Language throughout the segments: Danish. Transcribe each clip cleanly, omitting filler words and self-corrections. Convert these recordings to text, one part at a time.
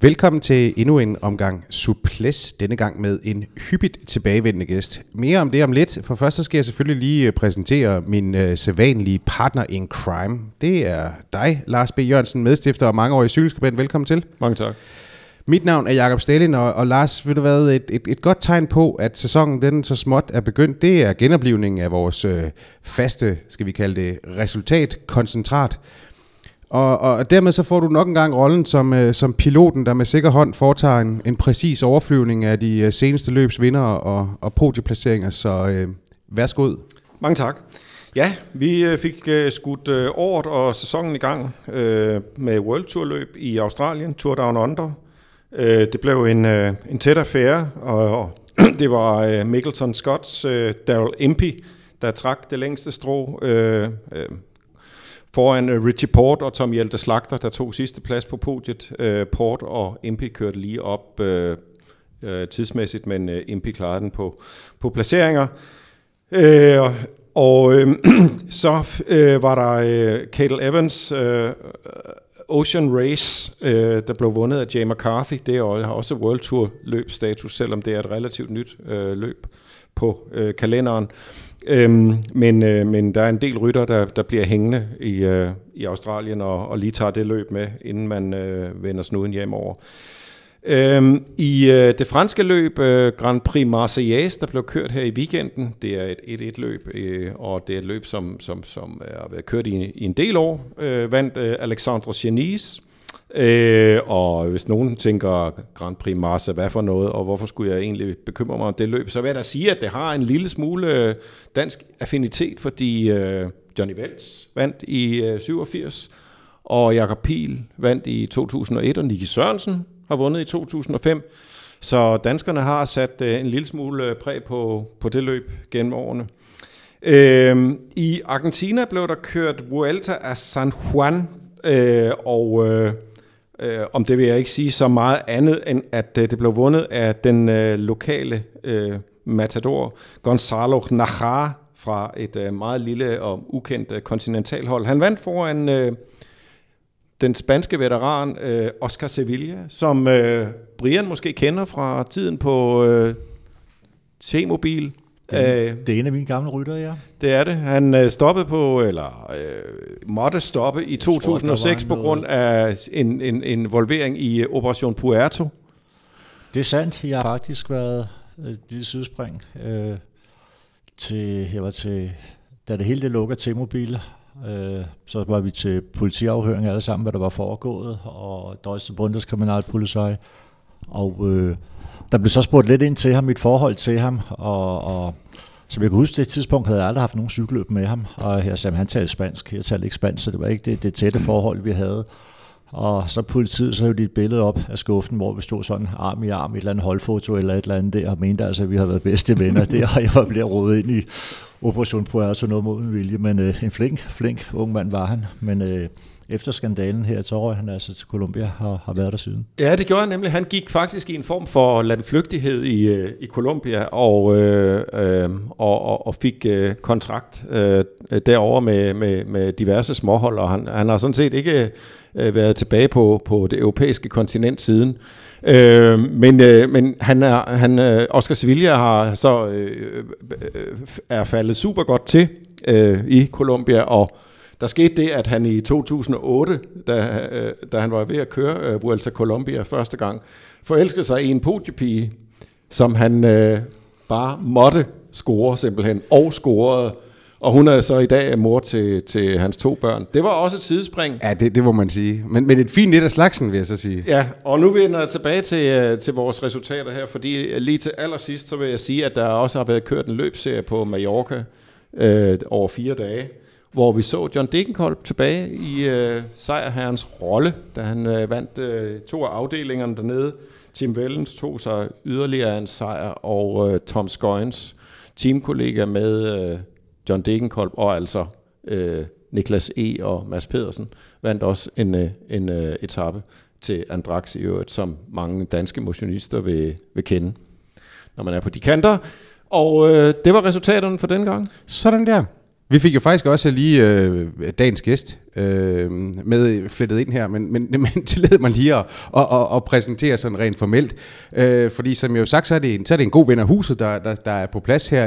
Velkommen til endnu en omgang Souplesse, denne gang med en hyppigt tilbagevendende gæst. Mere om det om lidt, for først så skal jeg selvfølgelig lige præsentere min sædvanlige partner in crime. Det er dig, Lars B. Jørgensen, medstifter og mangeårig cykelskribent. Velkommen til. Mange tak. Mit navn er Jacob Staehelin, og Lars, vil du være et godt tegn på, at sæsonen den så småt er begyndt. Det er genoplivningen af vores faste, skal vi kalde det, resultatkoncentrat. Og dermed så får du nok engang rollen som piloten, der med sikker hånd foretager en præcis overflyvning af de seneste løbs vindere og podieplaceringer. Så værsgod. Mange tak. Ja, vi fik skudt året og sæsonen i gang med World Tour løb i Australien, Tour Down Under. Det blev en tæt affære, og det var Mikkelsen Scotts, Daryl Impey, der trak det længste strå foran Richie Porte og Tom-Jelte Slagter, der tog sidste plads på podiet. Porte og Impey kørte lige op tidsmæssigt, men Impey klarede den på placeringer. Så var der Cadel Evans Ocean Race, der blev vundet af Jay McCarthy. Det har også World Tour løbstatus, selvom det er et relativt nyt løb på kalenderen. Men der er en del rytter, der bliver hængende i Australien og lige tager det løb med, inden man vender snuden hjem over. I det franske løb, Grand Prix Marseillaise, der blev kørt her i weekenden, det er et 1-1 løb, og det er et løb, som har været kørt i en del år, vandt Alexandre Genis. Og hvis nogen tænker Grand Prix Mars, hvad for noget, og hvorfor skulle jeg egentlig bekymre mig om det løb, så vil jeg da sige, at det har en lille smule dansk affinitet, fordi Johnny Wells vandt i 87, og Jakob Pihl vandt i 2001, og Nicky Sørensen har vundet i 2005, så danskerne har sat en lille smule præg på det løb gennem årene. I Argentina blev der kørt Vuelta a San Juan, om det vil jeg ikke sige så meget andet, end at det blev vundet af den lokale matador Gonzalo Najar fra et meget lille og ukendt kontinentalhold. Han vandt foran den spanske veteran Óscar Sevilla, som Brian måske kender fra tiden på T-Mobile. Det er en af mine gamle rytter, ja. Det er det. Han stoppede måtte stoppe i 2006 på grund af en involvering i Operation Puerto. Det er sandt. Jeg har faktisk været lille sidespring til, da det hele det lukker til mobiler. Så var vi til politiafhøring alle sammen, hvad der var foregået, og Deutsche Bundeskriminalpolizei, og der blev så spurgt lidt ind til ham, mit forhold til ham, og som jeg kan huske, det tidspunkt havde jeg aldrig haft nogen cykelløb med ham, og jeg sagde, han talte spansk, jeg talte ikke spansk, så det var ikke det tætte forhold, vi havde. Og så politiet, så havde de et billede op af skuffen, hvor vi stod sådan arm i arm, et eller andet holdfoto eller et eller andet der, og mente altså, at vi havde været bedste venner der, og jeg var blevet rodet ind i Operation Puerto, noget mod min vilje, men en flink ung mand var han, men efter skandalen her, så røg han altså til Colombia og har været der siden. Ja, det gjorde han nemlig. Han gik faktisk i en form for landflygtighed i Colombia og fik kontrakt derover med diverse småhold, og han har sådan set ikke været tilbage på det europæiske kontinent siden. Men han Óscar Sevilla har så er faldet super godt til i Colombia, og der skete det, at han i 2008, da han var ved at køre Vuelta Colombia første gang, forelskede sig i en podiepige, som han bare måtte score simpelthen, og scorede. Og hun er så i dag mor til hans 2 børn. Det var også et sidespring. Ja, det må man sige. Men et fint lidt af slagsen, vil jeg så sige. Ja, og nu vender jeg tilbage til vores resultater her, fordi lige til allersidst, så vil jeg sige, at der også har været kørt en løbserie på Mallorca over 4 dage, hvor vi så John Degenkolb tilbage i sejrherrens rolle, da han vandt 2 af afdelingerne dernede. Tim Wellens tog sig yderligere en sejr, og Tom Skøjens teamkollega med John Degenkolb, og altså Niklas E. og Mads Pedersen, vandt også en etape til Andrax i øvrigt, som mange danske motionister vil kende, når man er på de kanter. Og det var resultaterne for den gang. Sådan der. Vi fik jo faktisk også lige dagens gæst med flettet ind her, men tillad mig lige at præsentere sådan rent formelt. Fordi som jeg jo sagt, så er det en god ven af huset, der er på plads her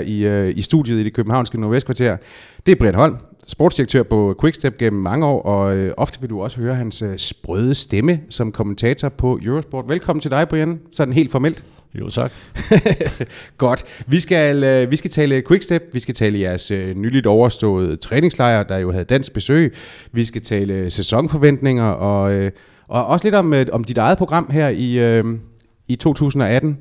i studiet i det københavnske nordvestkvarter. Det er Brian Holm, sportsdirektør på Quickstep gennem mange år, og ofte vil du også høre hans sprøde stemme som kommentator på Eurosport. Velkommen til dig, Brian, sådan helt formelt. Jo, tak. Godt. Vi skal tale Quickstep, vi skal tale jeres nyligt overståede træningslejr, der jo havde dansk besøg. Vi skal tale sæsonforventninger og også lidt om dit eget program her i 2018.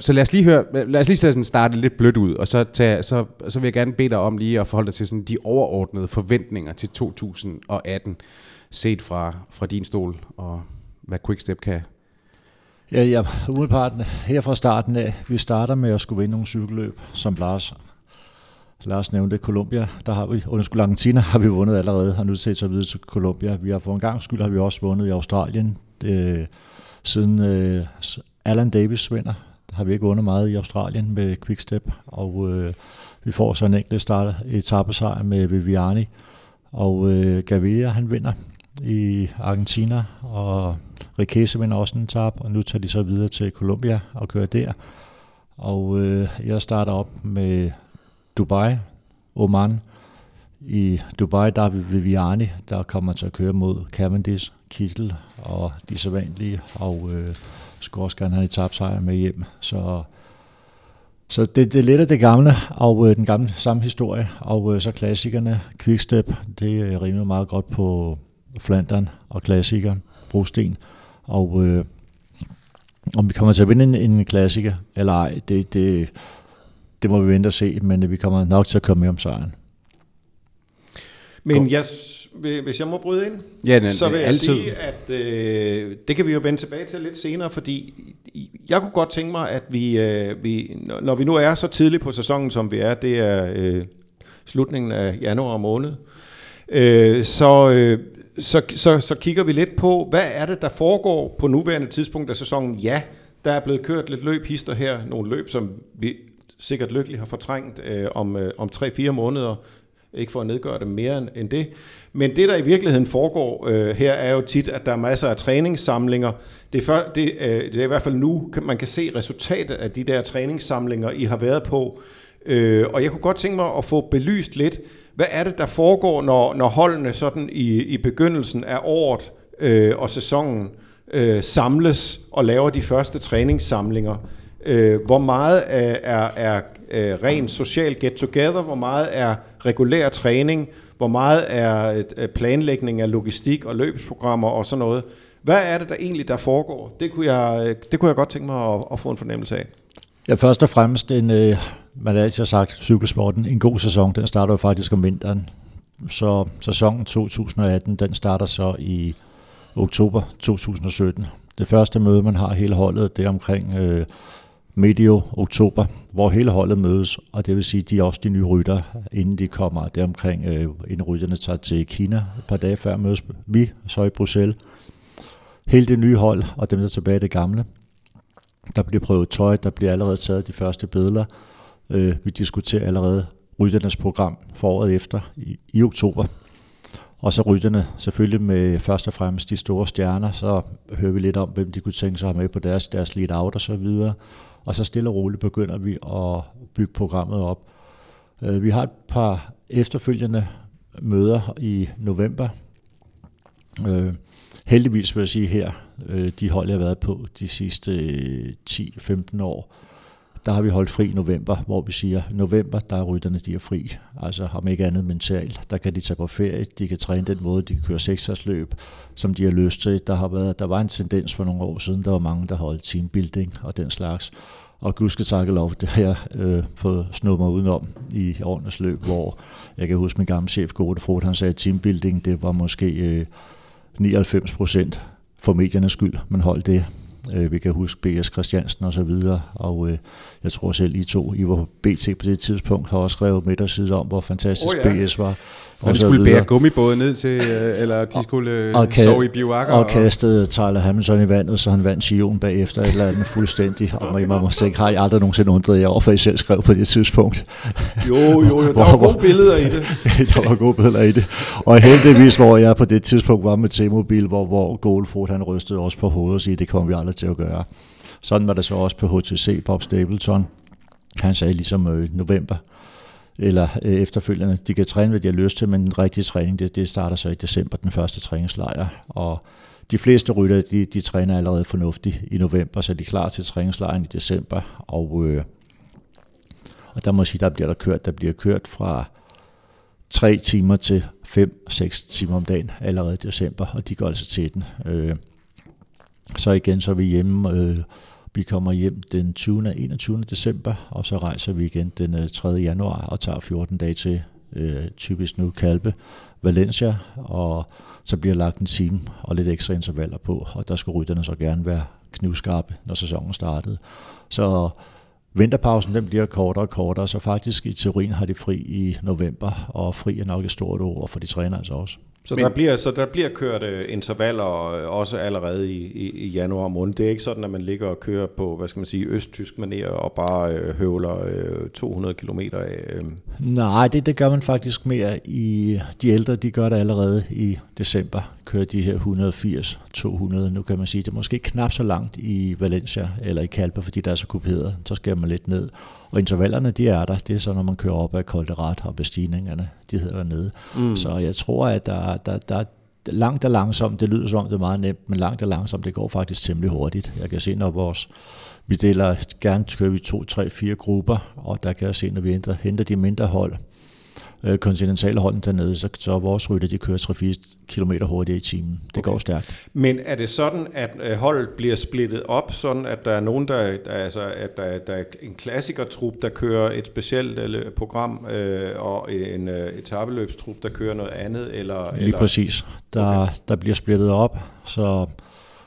Så lad os lige høre, sådan starte lidt blødt ud, og så vil jeg gerne bede dig om lige at forholde dig til sådan de overordnede forventninger til 2018 set fra din stol, og hvad Quickstep kan. Ja, umiddelbart her fra starten af. Vi starter med at skulle vinde nogle cykelløb, som Lars nævnte. Colombia, der har vi, Argentina har vi vundet allerede, og nu set så videre til Colombia. Vi har for en gang skyld har vi også vundet i Australien. Siden Alan Davis vinder, har vi ikke vundet meget i Australien med Quickstep, og vi får så en enkelt start etapesejr med Viviani, og Gaviria han vinder i Argentina, og Riquese vinder også en etape, og nu tager de så videre til Colombia og kører der. Og jeg starter op med Dubai, Oman. I Dubai der er Viviani, der kommer til at køre mod Cavendish, Kittel og de så vanlige, og skal også gerne have en etapesejr med hjem. Så det er lidt af det gamle, og den gamle samme historie, og så klassikerne, Quickstep, det rimer meget godt på Flandern og klassiker, brosten, og om vi kommer til at vinde en klassiker eller ej, det må vi vente og se, men vi kommer nok til at komme med om sejren. Men hvis jeg må bryde ind, så vil jeg altid sige, at det kan vi jo vende tilbage til lidt senere, fordi jeg kunne godt tænke mig, at vi når vi nu er så tidligt på sæsonen, som vi er, det er slutningen af januar måned, så kigger vi lidt på, hvad er det, der foregår på nuværende tidspunkt af sæsonen. Ja, der er blevet kørt lidt løbhister her, nogle løb, som vi sikkert lykkeligt har fortrængt om 3-4 måneder, ikke for at nedgøre det mere end det. Men det, der i virkeligheden foregår her, er jo tit, at der er masser af træningssamlinger. Det er i hvert fald nu, man kan se resultatet af de der træningssamlinger, I har været på. Og jeg kunne godt tænke mig at få belyst lidt, hvad er det, der foregår, når holdene sådan i begyndelsen af året og sæsonen samles og laver de første træningssamlinger? Hvor meget er rent social get-together? Hvor meget er regulær træning? Hvor meget er planlægning af logistik og løbsprogrammer og sådan noget? Hvad er det, der egentlig der foregår? Det kunne jeg godt tænke mig at få en fornemmelse af. Ja, først og fremmest man har altid sagt, cykelsporten, en god sæson, den starter jo faktisk om vinteren. Så sæsonen 2018, den starter så i oktober 2017. Det første møde, man har hele holdet, det er omkring medio oktober, hvor hele holdet mødes, og det vil sige, de er også de nye rytter, inden de kommer. Det er omkring, inden rytterne tager til Kina et par dage før mødes vi, så i Bruxelles. Hele det nye hold, og dem der er tilbage det gamle. Der bliver prøvet tøj, der bliver allerede taget de første billeder. Vi diskuterer allerede rytternes program foråret efter i oktober. Og så rytterne selvfølgelig med først og fremmest de store stjerner, så hører vi lidt om, hvem de kunne tænke sig at have med på deres lead-out og så videre. Og så stille og roligt begynder vi at bygge programmet op. Vi har et par efterfølgende møder i november. Heldigvis vil jeg sige her, de hold jeg har været på de sidste 10-15 år, der har vi holdt fri i november, hvor vi siger, at i november, der er rytterne, de er fri. Altså om ikke andet mentalt. Der kan de tage på ferie, de kan træne den måde, de kan køre seksdagsløb, som de har lyst til. Der var en tendens for nogle år siden, der var mange, der holdt teambuilding og den slags. Og gudske takkelov, det har jeg fået snudt mig udenom i årenes løb, hvor jeg kan huske min gamle chef, Gode Frode, han sagde, at teambuilding, det var måske 99% for mediernes skyld, man holdt det. Vi kan huske B.S. Christiansen og så videre, og jeg tror selv I to, I var BT på det tidspunkt, har også skrevet midterside om, hvor fantastisk B.S. var. Og de skulle bære gummibåde ned til, eller de skulle sove i bivakere. Og kastede Tyler Hamilton i vandet, så han vandt Sion bagefter et eller andet fuldstændig. Og man må sige, har I aldrig nogensinde undret jer over, for I selv skrev på det tidspunkt? Jo, der var gode billeder i det. Der var gode billeder i det. Og heldigvis, hvor jeg på det tidspunkt var med T-Mobile, hvor Goldfoot han rystede også på hovedet og siger, det kommer vi aldrig til at gøre. Sådan var det så også på HTC, Bob Stapleton. Han sagde ligesom november, eller efterfølgende, de kan træne, hvad de har lyst til, men den rigtige træning, det starter så i december, den første træningslejr, og de fleste rytter, de træner allerede fornuftigt i november, så de er klar til træningslejren i december, og der må jeg sige, der bliver kørt fra 3 timer til 5-6 timer om dagen, allerede i december, og de går altså til den. Så igen, så er vi hjemme, vi kommer hjem den 20. og 21. december, og så rejser vi igen den 3. januar og tager 14 dage til typisk nu Calpe, Valencia, og så bliver lagt en time og lidt ekstra intervaller på, og der skulle rytterne så gerne være knivskarpe, når sæsonen startede. Så vinterpausen den bliver kortere og kortere, så faktisk i teorien har de fri i november, og fri er nok et stort ord, for de træner altså også. Så der bliver kørt intervaller også allerede i januar måned. Det er ikke sådan, at man ligger og kører på, hvad skal man sige, østtysk manér og bare høvler 200 kilometer. Nej, det gør man faktisk mere i de ældre. De gør det allerede i december. Kører de her 180-200. Nu kan man sige, det er måske knap så langt i Valencia eller i Calpe, fordi der er så kuperet. Så skærer man lidt ned. Og intervallerne, de er der. Det er så, når man kører op ad Kolderat og bestigningerne, de hedder dernede. Mm. Så jeg tror, at der langt og langsomt, det lyder som om det er meget nemt, men langt og langsomt, det går faktisk temmelig hurtigt. Jeg kan se, når vi deler gerne, kører vi 2, 3, 4 grupper, og der kan jeg se, når vi henter de mindre hold, kontinentale holden dernede, så vores rytter, de kører 3-4 kilometer hurtigere i timen. Det går stærkt. Men er det sådan, at holdet bliver splittet op, sådan at der er nogen, der er en klassikertrup, der kører et specielt program, og en etapeløbstrup, der kører noget andet? Lige præcis. Der bliver splittet op,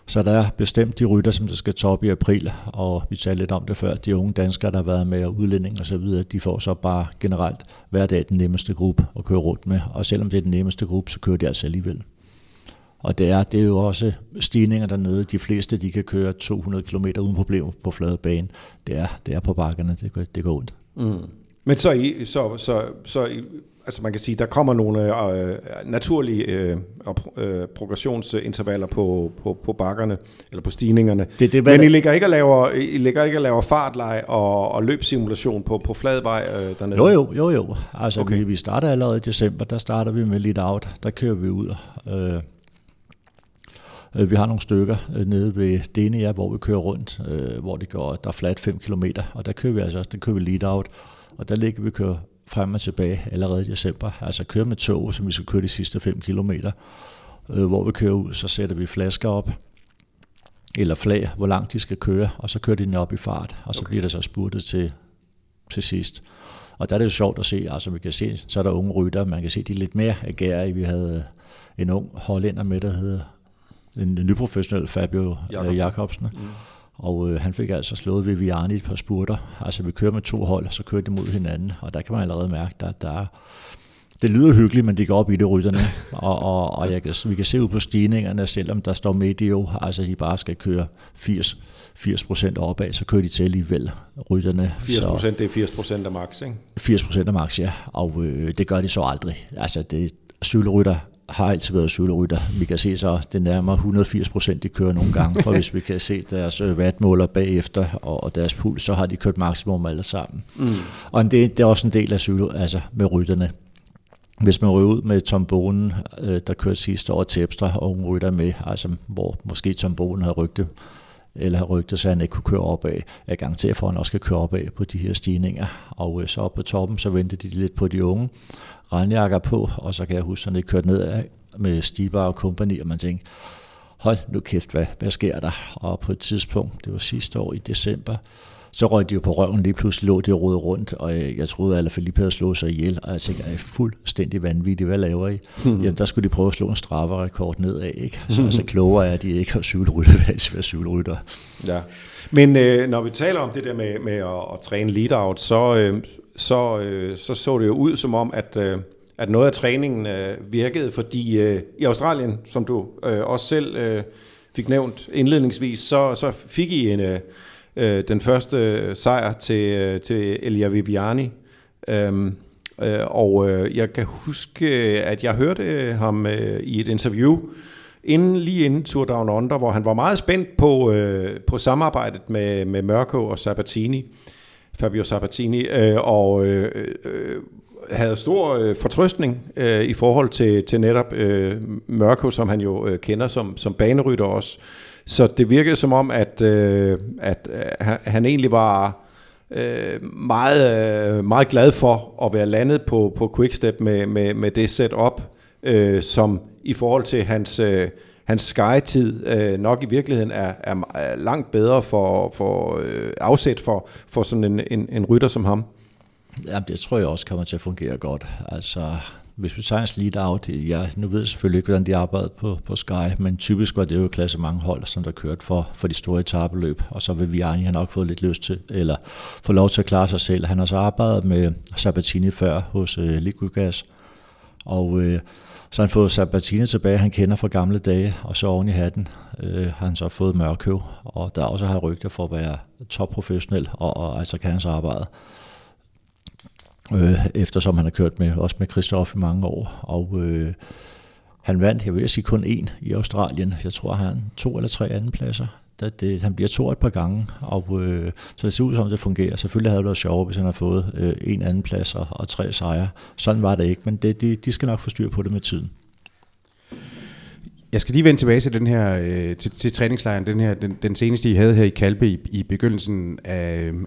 så der er bestemt de rytter, som der skal toppe i april, og vi talte lidt om det før, de unge danskere, der har været med, og udlænding og så videre, de får så bare generelt hver dag den nemmeste gruppe at køre rundt med, og selvom det er den nemmeste gruppe, så kører de altså alligevel. Og det er jo også stigninger dernede, de fleste, de kan køre 200 km uden problemer på flade bane, det er på bakkerne, det går ondt. Mm. Men altså man kan sige, der kommer nogle naturlige progressionsintervaller på bakkerne, eller på stigningerne. Men I ligger ikke og laver fartleje og løbssimulation på fladvej dernede? Jo. Altså okay. Vi starter allerede i december, der starter vi med lidt out, der kører vi ud. Vi har nogle stykker nede ved Denia, hvor vi kører rundt, hvor det går, der er flat 5 km, og der kører vi altså, der kører vi lidt out, og der ligger vi kører frem og tilbage allerede i december, altså kører med tog, som vi skal køre de sidste 5 kilometer, hvor vi kører ud, så sætter vi flasker op, eller flag, hvor langt de skal køre, og så kører de den op i fart, og så bliver der så spurtet til sidst. Og der er det jo sjovt at se, altså vi kan se, så er der unge rytter, man kan se, de er lidt mere agerige. Vi havde en ung hollænder med, der hedder en nyprofessionel Fabio Jørgensen. Mm. Og han fik altså slået Viviani et par spurter. Altså vi kører med 2 hold, så kører de mod hinanden, og der kan man allerede mærke, der det lyder hyggeligt, men de går op i det, rytterne. og vi kan se ud på stigningerne, selvom der står medio, altså de bare skal køre 80% opad, så kører de til alligevel, rytterne. 80%, det er 80% af max, ikke? 80% af max, ja. Og det gør de så aldrig. Altså det cykelrytter har altid været cykelrytter. Vi kan se så, det nærmere 180%, de kører nogle gange, for hvis vi kan se deres wattmåler bagefter og deres puls, så har de kørt maksimum alle sammen. Mm. Og det er også en del af cykel, altså med rytterne. Hvis man ryger ud med Tom Bonen, der kørte sidste år til Ebstra, og hun rytter med, altså hvor måske Tom Bonen havde rygtet, så han ikke kunne køre opad. Jeg garanterer for, at han også skal køre opad på de her stigninger. Og så oppe på toppen, så ventede de lidt på de unge, regnjakker på, og så kan jeg huske, at det kørte nedad med Stibar og kompagni, og man tænkte, hold nu kæft, hvad sker der? Og på et tidspunkt, det var sidste år i december, så røg de jo på røven, lige pludselig lå det rodet rundt, og jeg troede, at Alaphilippe havde slået sig ihjel, og jeg tænkte, at fuldstændig vanvittigt, hvad laver I? Jamen, der skulle de prøve at slå en strafferekord nedad, ikke? Så altså, klogere er de ikke at cykelrytter. Ja. Men når vi taler om det der med at træne lead-out, så det jo ud som om, at noget af træningen virkede, fordi i Australien, som du også selv fik nævnt indledningsvis, så fik I den første sejr til Elia Viviani. Jeg kan huske, at jeg hørte ham i et interview lige inden Tour Down Under, hvor han var meget spændt på samarbejdet med Mørkø og Sabatini, Fabio Sabatini, havde stor fortrøstning i forhold til netop Mørkø, som han jo kender som banerytter også. Så det virkede som om, at han egentlig var meget, meget glad for at være landet på Quickstep med det setup, som i forhold til hans Sky-tid nok i virkeligheden er langt bedre for afsæt for sådan en rytter som ham. Jamen, det tror jeg også kommer til at fungere godt. Altså, hvis vi tager en lead-out, nu ved jeg selvfølgelig ikke, hvordan de arbejdede på Sky, men typisk var det jo klasse mange hold, som der kørte for de store etapeløb, og så vil Viviani han nok få lidt lyst til, eller få lov til at klare sig selv. Han har så arbejdet med Sabatini før hos Liquigas, og så har han fået Sabatini tilbage, han kender fra gamle dage, og så oven i hatten har han så fået Mørkø, og der også har rygter for at være topprofessionel, og altså kan han så arbejde. Eftersom han har kørt med Christoph i mange år, og han vandt, jeg vil sige kun én i Australien, jeg tror han 2 eller 3 andenpladser, han bliver 2 et par gange, og så det ser ud som det fungerer. Selvfølgelig havde det været sjovere, hvis han havde fået 1 andenplads og 3 sejre, sådan var det ikke, men de skal nok få styr på det med tiden. Jeg skal lige vende tilbage til den her til træningslejren, den seneste I havde her i Kalbe i begyndelsen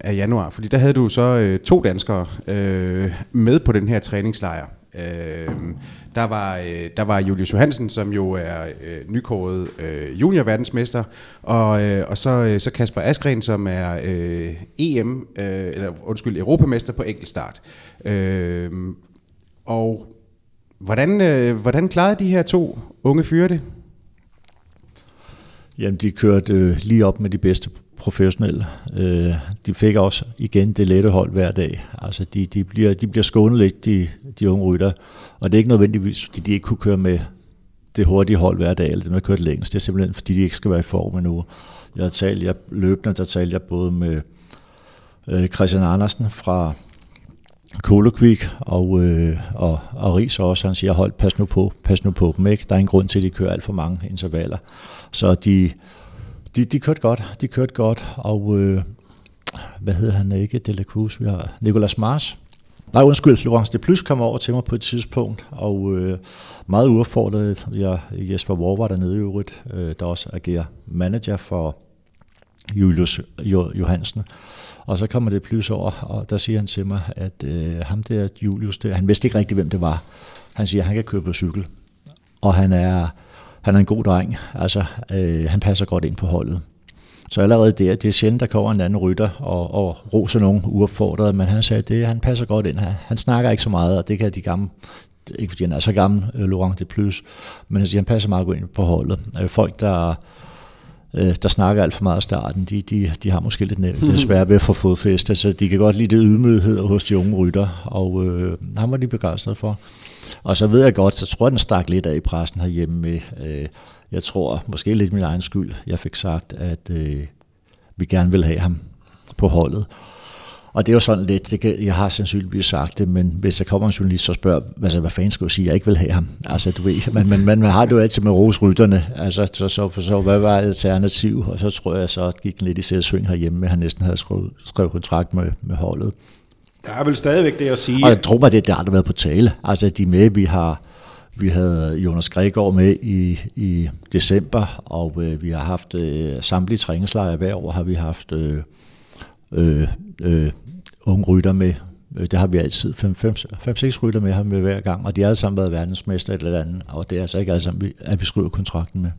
af januar, fordi der havde du så 2 danskere med på den her træningslejr. Der var Julius Johansen, som jo er nykåret juniorverdensmester, og så Kasper Asgreen, som er europamester på enkeltstart. Og hvordan klarede de her 2 unge fyre det? Jamen, de kørte lige op med de bedste professionelle. De fik også igen det lette hold hver dag. Altså, de bliver skånet lidt, de unge rytter. Og det er ikke nødvendigvis, fordi de ikke kunne køre med det hurtige hold hver dag, eller dem, der kørte længst. Det er simpelthen, fordi de ikke skal være i form endnu. Jeg talte både med Christian Andersen fra Kolokvik og Riis også, han siger, hold, pas nu på dem, ikke? Der er en grund til, at de kører alt for mange intervaller. Så de kørte godt, og hvad hedder han ikke, De La Cruz, vi har Nicolas Mars. Nej, undskyld, Laurens De Plus kom over til mig på et tidspunkt, og meget uaffordret, Jesper Warg var dernede i øvrigt, der også agerer manager for Julius Johansen. Og så kommer det plus over, og der siger han til mig, at ham der Julius, han vidste ikke rigtig, hvem det var. Han siger, at han kan køre på cykel, og han er en god dreng. Altså, han passer godt ind på holdet. Så allerede der, det er sjældent, der kommer en anden rytter og roser nogen uopfordret, men han sagde, at han passer godt ind. Han snakker ikke så meget, og det kan de gamle, ikke fordi han er så gammel, Laurens De Plus, men han siger, han passer meget godt ind på holdet. Folk, der snakker alt for meget af starten, de har måske lidt svært ved at få fodfæste, så de kan godt lide det ydmyghed hos de unge rytter, og ham var de begejstret for. Og så ved jeg godt, så tror jeg, den stak lidt af i pressen herhjemme med, jeg tror, måske lidt min egen skyld, jeg fik sagt, at vi gerne vil have ham på holdet. Og det er jo sådan lidt, jeg har sandsynligvis sagt det, men hvis jeg kommer en journalist, så spørger altså, hvad fanden skal jeg sige, jeg ikke vil have ham? Altså, du ved, man har det jo altid med rosrytterne, altså, så hvad var alternativ? Og så tror jeg, så gik den lidt i selvsving herhjemme, han næsten havde skrevet kontrakt med holdet. Der er vel stadigvæk det at sige. Og jeg tror mig, det har aldrig været på tale. Altså, de med, vi havde Jonas Gregor med i december, og vi har haft samtlige træningslejre hver år, har vi haft unge rytter med, det har vi altid 5-6 rytter med, har vi med hver gang, og de har alle sammen været verdensmester eller andet, og det er altså ikke alle sammen, at vi skriver kontrakten med.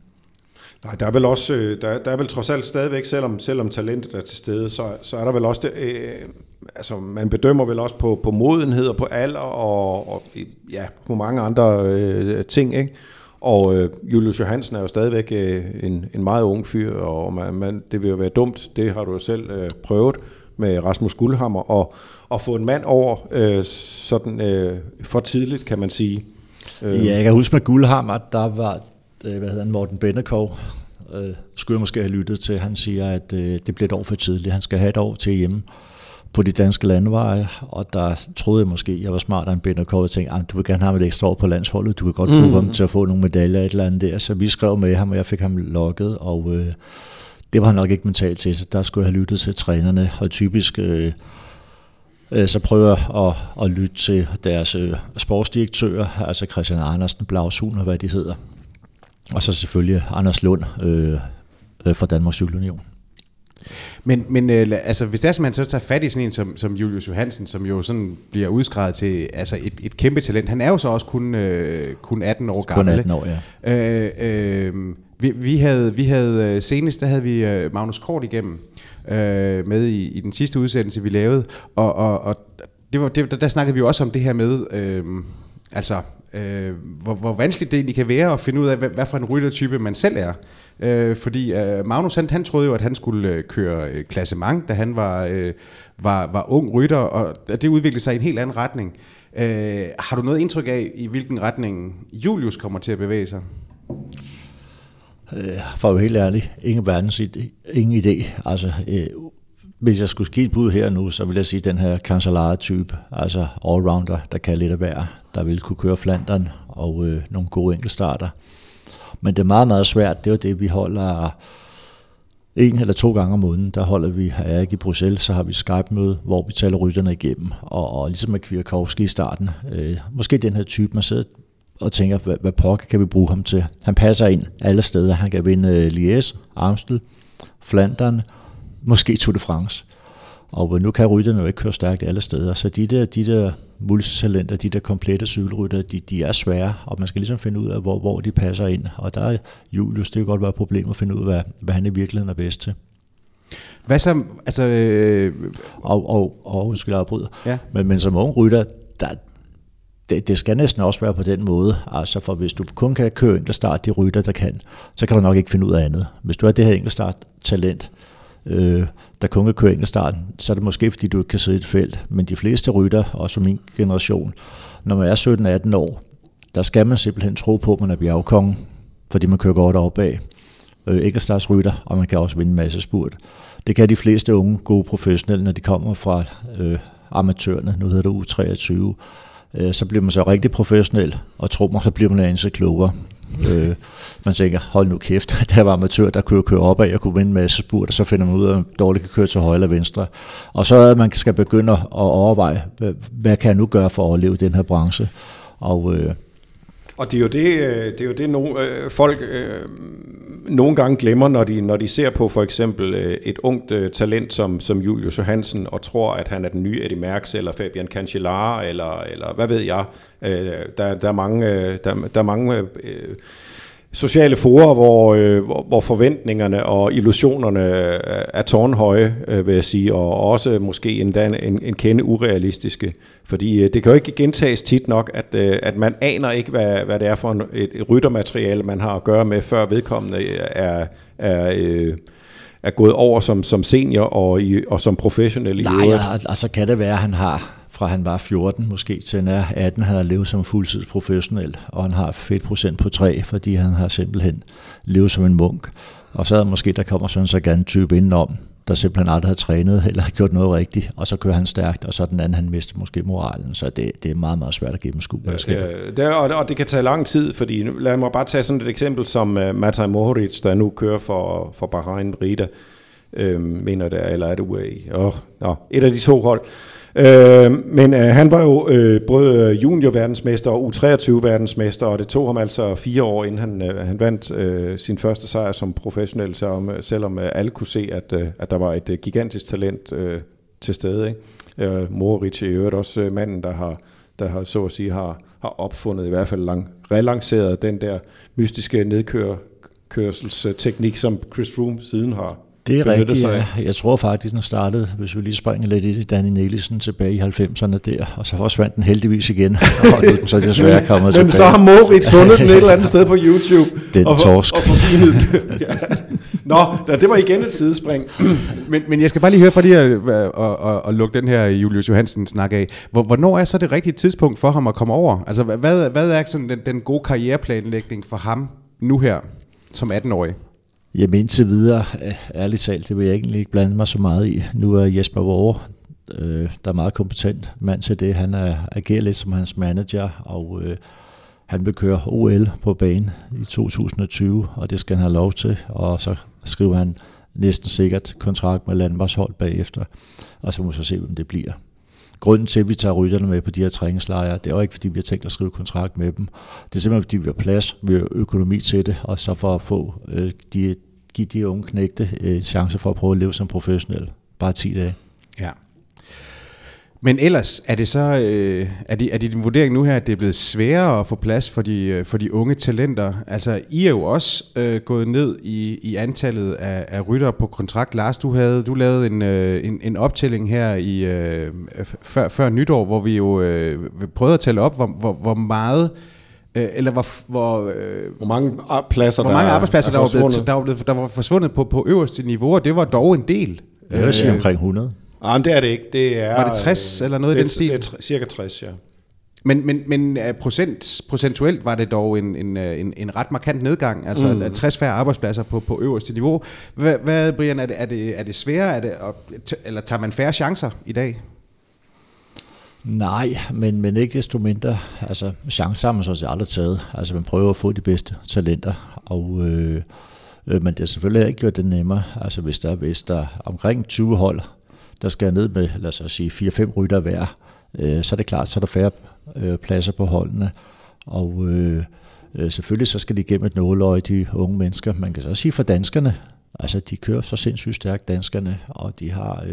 Nej, der er vel også, der er vel trods alt stadigvæk, selvom talentet er til stede, så er der vel også det, altså man bedømmer vel også på modenhed og på alder og ja, på mange andre ting, ikke? Og Julius Johansen er jo stadigvæk en meget ung fyr, og det vil jo være dumt, det har du jo selv prøvet med Rasmus Guldhammer, og at få en mand over sådan for tidligt, kan man sige. Ja, jeg kan huske med Guldhammer, der var Morten Bennekov, skulle jeg måske have lyttet til, han siger, at det bliver et år for tidligt, han skal have et år til hjemme på de danske landeveje, og der troede jeg måske, jeg var smartere end Bennekov, og tænkte, du vil gerne have ham et ekstra år på landsholdet, du kan godt bruge ham til at få nogle medaljer et eller andet der, så vi skrev med ham, og jeg fik ham lokket, og det var han nok ikke mentalt til, så der skulle jeg have lyttet til trænerne, og typisk så prøver jeg at lytte til deres sportsdirektører, altså Christian Andersen, Blausun og hvad de hedder, og så selvfølgelig Anders Lund fra Danmarks Cykelunion. Men altså, hvis det er, man så tager fat i sådan en som Julius Johansen, som jo sådan bliver udskrevet til altså et kæmpe talent. Han er jo så også kun 18 år gammel. Kun 18 år, ja. Vi havde senest, der havde vi Magnus Kort igennem med i den sidste udsendelse, vi lavede. Og der snakkede vi jo også om det her med... hvor vanskeligt det egentlig kan være at finde ud af, hvad for en ryttertype man selv er. Fordi Magnus, han troede jo, at han skulle køre klassement, da han var ung rytter, og det udviklede sig i en helt anden retning. Har du noget indtryk af, i hvilken retning Julius kommer til at bevæge sig? For at være helt ærlig, ingen idé. Altså, hvis jeg skulle give et bud her nu, så vil jeg sige den her Cancellara-type, altså allrounder, der kan lidt af være, der vil kunne køre Flandern og nogle gode enkeltstarter. Men det er meget, meget svært. Det er jo det, vi holder en eller to gange om måneden. Der holder vi, er jeg ikke i Bruxelles, så har vi Skype-møde, hvor vi taler rytterne igennem. Og ligesom med Kwiatkowski i starten, måske den her type, man sidder og tænker, hvad pokker kan vi bruge ham til? Han passer ind alle steder. Han kan vinde Liège, Amstel, Flandern, måske Tour de France. Og nu kan rytterne jo ikke køre stærkt alle steder. Så de der multitalenter, de der komplette cykelrytter, de er svære, og man skal ligesom finde ud af, hvor de passer ind. Og der er Julius, det kan godt være et problem at finde ud af, hvad han i virkeligheden er bedst til. Hvad som, altså... Undskyld, jeg afbryder. Ja. Men som unge rytter, det skal næsten også være på den måde, altså for hvis du kun kan køre enkeltstart, de rytter, der kan, så kan du nok ikke finde ud af andet. Hvis du har det her enkeltstart-talent, der kun kan køre enkeltstarten, så er det måske fordi du ikke kan sidde i et felt, men de fleste rytter, også min generation, når man er 17-18 år, der skal man simpelthen tro på, at man er bjergkongen, fordi man kører godt op af enkeltstartsrytter, og man kan også vinde en masse spurt. Det kan de fleste unge gode professionelle, når de kommer fra amatørerne, nu hedder det U23, så bliver man så rigtig professionel, og tro mig, så bliver man en anelse klogere. Man tænker, hold nu kæft, der var amatør, der kunne køre opad, jeg kunne vinde en masse spurt, og så finder man ud af, om dårligt kan køre til højre eller venstre. Og så er man skal begynde at overveje, hvad kan jeg nu gøre for at overleve den her branche? Og det er jo det folk nogle gange glemmer, når de ser på for eksempel et ungt talent som Julius Johansen, og tror, at han er den nye Eddy Merckx, eller Fabian Cancellara, eller hvad ved jeg. Der er mange sociale forer, hvor forventningerne og illusionerne er tårnhøje, vil jeg sige, og også måske endda en kende urealistiske. Fordi det kan jo ikke gentages tit nok, at man aner ikke, hvad det er for et ryttermateriale, man har at gøre med, før vedkommende er gået over som senior og som professionel i øvrigt. Nej, og så kan det være, at han har... fra han var 14 måske til nær 18, han har levet som fuldtidsprofessionel, og han har fedtprocent på 3, fordi han har simpelthen levet som en munk. Og så er måske, der kommer sådan så gerne en type indenom, der simpelthen aldrig har trænet eller har gjort noget rigtigt, og så kører han stærkt, og så den anden, han mister måske moralen, så det er meget, meget svært at gennemskue. Og det kan tage lang tid, fordi lad mig bare tage sådan et eksempel som Matej Mohorič, der nu kører for Bahrain Rida, mener det, eller er det UAE? Et af de to hold. Men han var jo både junior-verdensmester og U23-verdensmester, og det tog ham altså 4 år, inden han vandt sin første sejr som professionel, selvom alle kunne se, at der var et gigantisk talent til stede. Ikke? Mohorič i øvrigt også manden, der har så at sige har opfundet, i hvert fald relanceret den der mystiske nedkør kørselsteknik, som Chris Froome siden har. Det er rigtigt, ja. Jeg tror faktisk, den startede, hvis vi lige springer lidt i det, Danny Nielsen tilbage i 90'erne der, og så forsvandt den heldigvis igen, og nu er den så desværre kommet tilbage. Men så har Mohorič fundet den et eller andet sted på YouTube. Den torsk. Ja. Nå, det var igen et sidespring. men jeg skal bare lige høre fra lige at lukke den her Julius Johansen-snak af. Hvornår er så det rigtige tidspunkt for ham at komme over? Altså, hvad er sådan den gode karriereplanlægning for ham nu her, som 18-årig? Jamen indtil videre, ærligt talt, det vil jeg egentlig ikke blande mig så meget i. Nu er Jesper Våre, der er meget kompetent mand til det. Han agerer lidt som hans manager, og han vil køre OL på banen i 2020, og det skal han have lov til. Og så skriver han næsten sikkert kontrakt med landmandshold bagefter, og så må vi så se, hvem det bliver. Grunden til, at vi tager rytterne med på de her træningslejre, det er jo ikke, fordi vi har tænkt at skrive kontrakt med dem. Det er simpelthen, fordi vi har plads, vi har økonomi til det, og så for at få give de unge knægte en chance for at prøve at leve som professionel. Bare 10 dage. Ja. Men ellers, er det så er det din vurdering nu her, at det er blevet sværere at få plads for de unge talenter? Altså, I er jo også gået ned i antallet af ryttere på kontrakt. Lars, du lavede en optælling her i før nytår, hvor vi jo prøvede at tælle op, hvor meget eller hvor mange arbejdspladser der var forsvundet på øverste niveau, og det var dog en del. Det var cirka omkring 100. Nej, men det er det ikke. Det er, var det 60 eller noget i den stil? Det er cirka 60, ja. Men procentuelt var det dog en ret markant nedgang, altså 60 færre arbejdspladser på øverste niveau. Hvad, Brian, er det sværere? Eller tager man færre chancer i dag? Nej, men ikke desto mindre. Altså, chancer har man så aldrig taget. Altså, man prøver at få de bedste talenter, og... men det har selvfølgelig ikke gjort det nemmere. Altså, hvis der omkring 20 hold... der skal ned med, lad os sige, 4-5 rytter hver, så er det klart, så er der færre pladser på holdene, og selvfølgelig så skal de igennem et nåleøje, de unge mennesker. Man kan så sige for danskerne, altså de kører så sindssygt stærkt, danskerne, og de har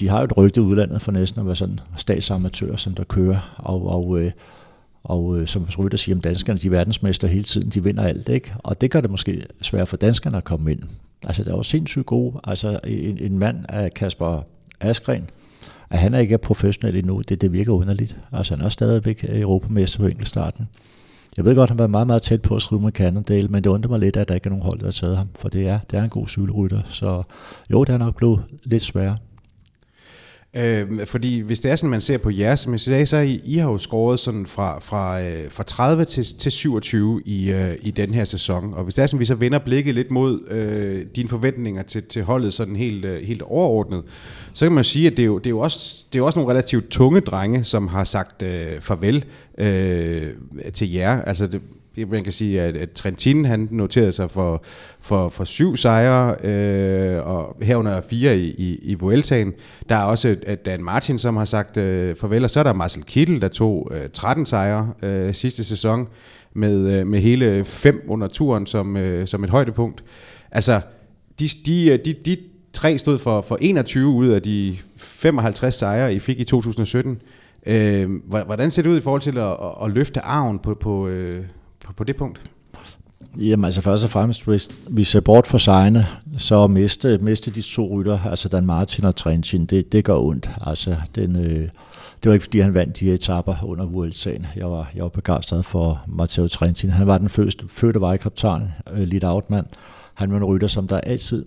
de har jo et rygte udlandet for næsten at være sådan statsamatører, som der kører, og som rytter siger, at danskerne de er verdensmester hele tiden, de vinder alt, ikke? Og det gør det måske svært for danskerne at komme ind. Altså, der er jo sindssygt gode. Altså, en mand af Kasper Asgreen, at han ikke er professionel endnu, det virker underligt. Altså, han er stadigvæk europamester på enkeltstarten. Jeg ved godt, han var meget, meget tæt på at skrive med Cannondale, men det undrer mig lidt, at der ikke er nogen hold, der har taget ham, for det er en god cykelrytter. Så jo, det er nok blevet lidt sværere. Fordi hvis det er sådan, man ser på jer, som i dag, så I har jo skåret sådan fra 30 til 27 i den her sæson. Og hvis det er sådan, vi så vender blikket lidt mod dine forventninger til holdet sådan helt overordnet, så kan man sige, at det er jo også nogle relativt tunge drenge, som har sagt farvel til jer. Altså man kan sige, at Trentin, han noterede sig for 7 sejre, og herunder 4 i Vueltaen. Der er også Dan Martin, som har sagt farvel, og så er der Marcel Kittel, der tog 13 sejre sidste sæson, med hele 5 under turen som et højdepunkt. Altså, de 3 stod for 21 ud af de 55 sejre, I fik i 2017. Hvordan ser det ud i forhold til at løfte arven på det punkt? Jamen altså først og fremmest, hvis vi ser bort fra sejrene, så miste de 2 rytter, altså Dan Martin og Trentin, det gør ondt. Altså det var ikke fordi han vandt de etapper under Vueltaen. Jeg var begejstret for Matteo Trentin. Han var den fødte vejkaptajn, lead-out-mand. Han var en rytter, som der altid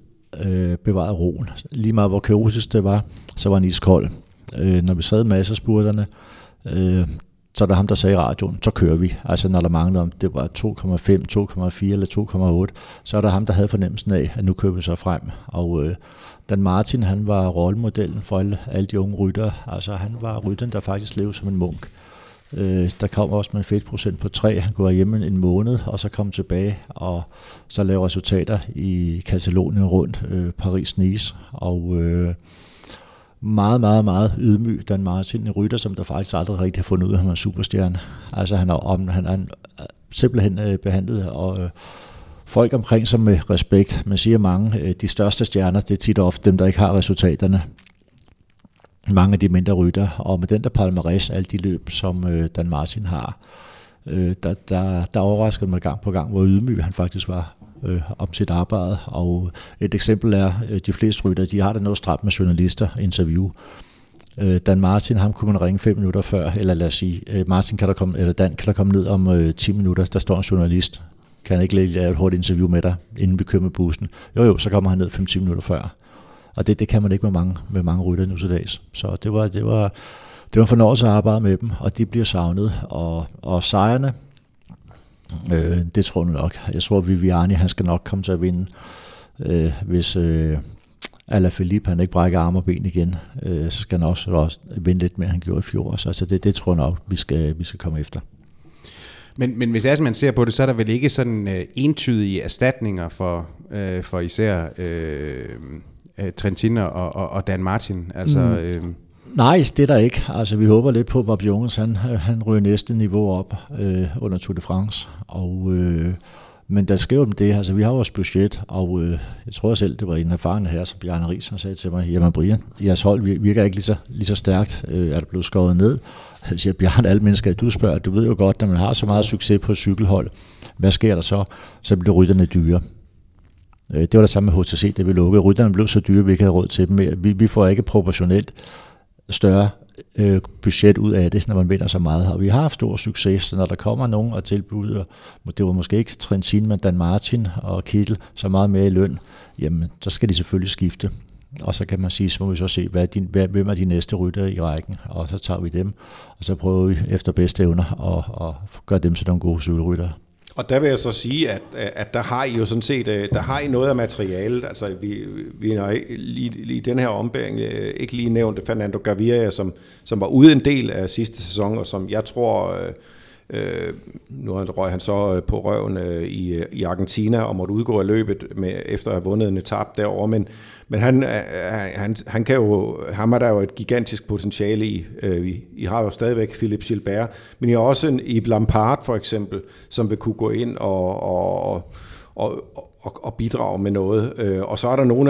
bevarede roen. Lige meget hvor kaotisk det var, så var han iskold. Når vi sad med spurterne, så er der ham, der sagde i radioen, så kører vi. Altså når der manglede om, det var 2,5, 2,4 eller 2,8, så er der ham, der havde fornemmelsen af, at nu kører vi så frem. Og Dan Martin, han var rollemodellen for alle de unge ryttere. Altså han var rytteren, der faktisk levede som en munk. Der kom også med en fedtprocent på 3. Han går hjemme en måned, og så kom tilbage, og så lavede resultater i Katalonien rundt, Paris-Nice, og... meget, meget, meget ydmyg Dan Martin, en rytter, som der faktisk aldrig rigtig har fundet ud af, han var en superstjerne. Altså han simpelthen behandlet og folk omkring sig med respekt. Man siger mange, de største stjerner, det er tit ofte dem, der ikke har resultaterne. Mange af de mindre rytter, og med den der palmarès, alle de løb, som Dan Martin har, Der overraskede mig gang på gang, hvor ydmyg han faktisk var om sit arbejde. Og et eksempel er, de fleste rytter, de har da noget stramt med journalister, interview. Dan Martin, ham kunne man ringe 5 minutter før, eller lad os sige, Martin kan der komme, eller Dan kan der komme ned om 10 minutter, der står en journalist. Kan han ikke lave et hurtigt interview med dig, inden vi kører med bussen? Jo, så kommer han ned 5-10 minutter før. Og det kan man ikke med mange rytter nu til dags. Så det var en fornøjelse at arbejde med dem, og de bliver savnet. Og sejrene, det tror jeg nok. Jeg tror, Viviani, han skal nok komme til at vinde, hvis Alaphilippe, han ikke brækker arm og ben igen, så skal han også vinde lidt mere, han gjorde i fjor. Så det tror jeg nok, vi skal komme efter. Men hvis altså man ser på det, så er der vel ikke sådan entydige erstatninger for især Trentin og Dan Martin? Altså, Nej, det er der ikke. Altså, vi håber lidt på, at Bob Jones han ryger næste niveau op under Tour de France. Men der sker jo dem det. Altså, vi har vores budget, og jeg tror selv, det var en erfaren her, som Bjarne Riis han sagde til mig, jamen Brian, jeres hold virker ikke lige så stærkt, er der blevet skåret ned. Jeg siger, Bjarne, alle mennesker, du spørger, du ved jo godt, når man har så meget succes på et cykelhold, hvad sker der så? Så bliver rytterne dyre. Det var det samme med HTC, det vi lukkede. Rytterne blev så dyre, vi ikke havde råd til dem mere. Vi får ikke proportionelt større budget ud af det, når man vinder så meget. Og vi har haft stor succes, så når der kommer nogen og tilbyder, det var måske ikke Trentin, men Dan Martin og Kittel, så meget mere i løn, jamen, så skal de selvfølgelig skifte. Og så kan man sige, så må vi så se, hvem er de næste rytter i rækken, og så tager vi dem, og så prøver vi efter bedste evner at gøre dem til nogle gode cykelryttere. Og der vil jeg så sige, at der har I jo sådan set, der har I noget af materialet. Altså, vi har lige den her ombæring ikke lige nævnt Fernando Gaviria, som var ude en del af sidste sæson, og som jeg tror, nu røg han så på røven i Argentina og måtte udgå af løbet efter at have vundet en etape derovre. Men han kan jo, ham er der jo et gigantisk potentiale i. I har jo stadigvæk Philippe Gilbert, men I har også en Yves Lampaert for eksempel, som vil kunne gå ind og bidrage med noget. Og så er der nogle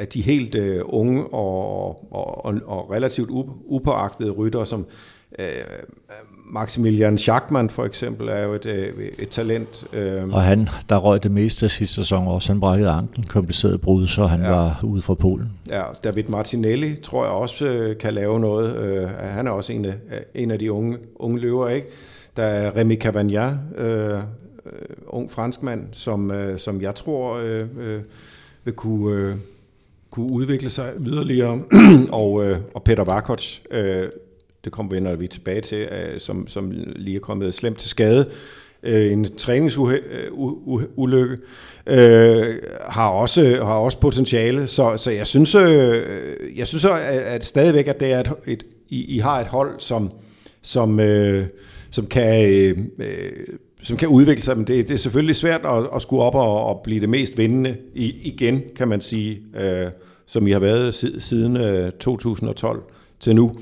af de helt unge og relativt upåagtede ryttere, som Maximilian Schachmann for eksempel er jo et talent. Og han, der røg det meste af sidste sæson også. Han brækkede anklen, kompliceret brud, så han var ude fra Polen. Ja, David Martinelli tror jeg også kan lave noget. Han er også en af de unge løbere, ikke? Der er Rémi Cavagna, ung franskmand, som jeg tror vil kunne udvikle sig yderligere. og Peter Vakoč, det kommer vi, når vi er tilbage til, som lige er kommet slemt til skade. En træningsulykke har også potentiale, så jeg synes, at stadigvæk at det er I har et hold, som kan udvikle sig, men det er selvfølgelig svært at skulle op og blive det mest vindende igen, kan man sige, som I har været siden 2012 til nu.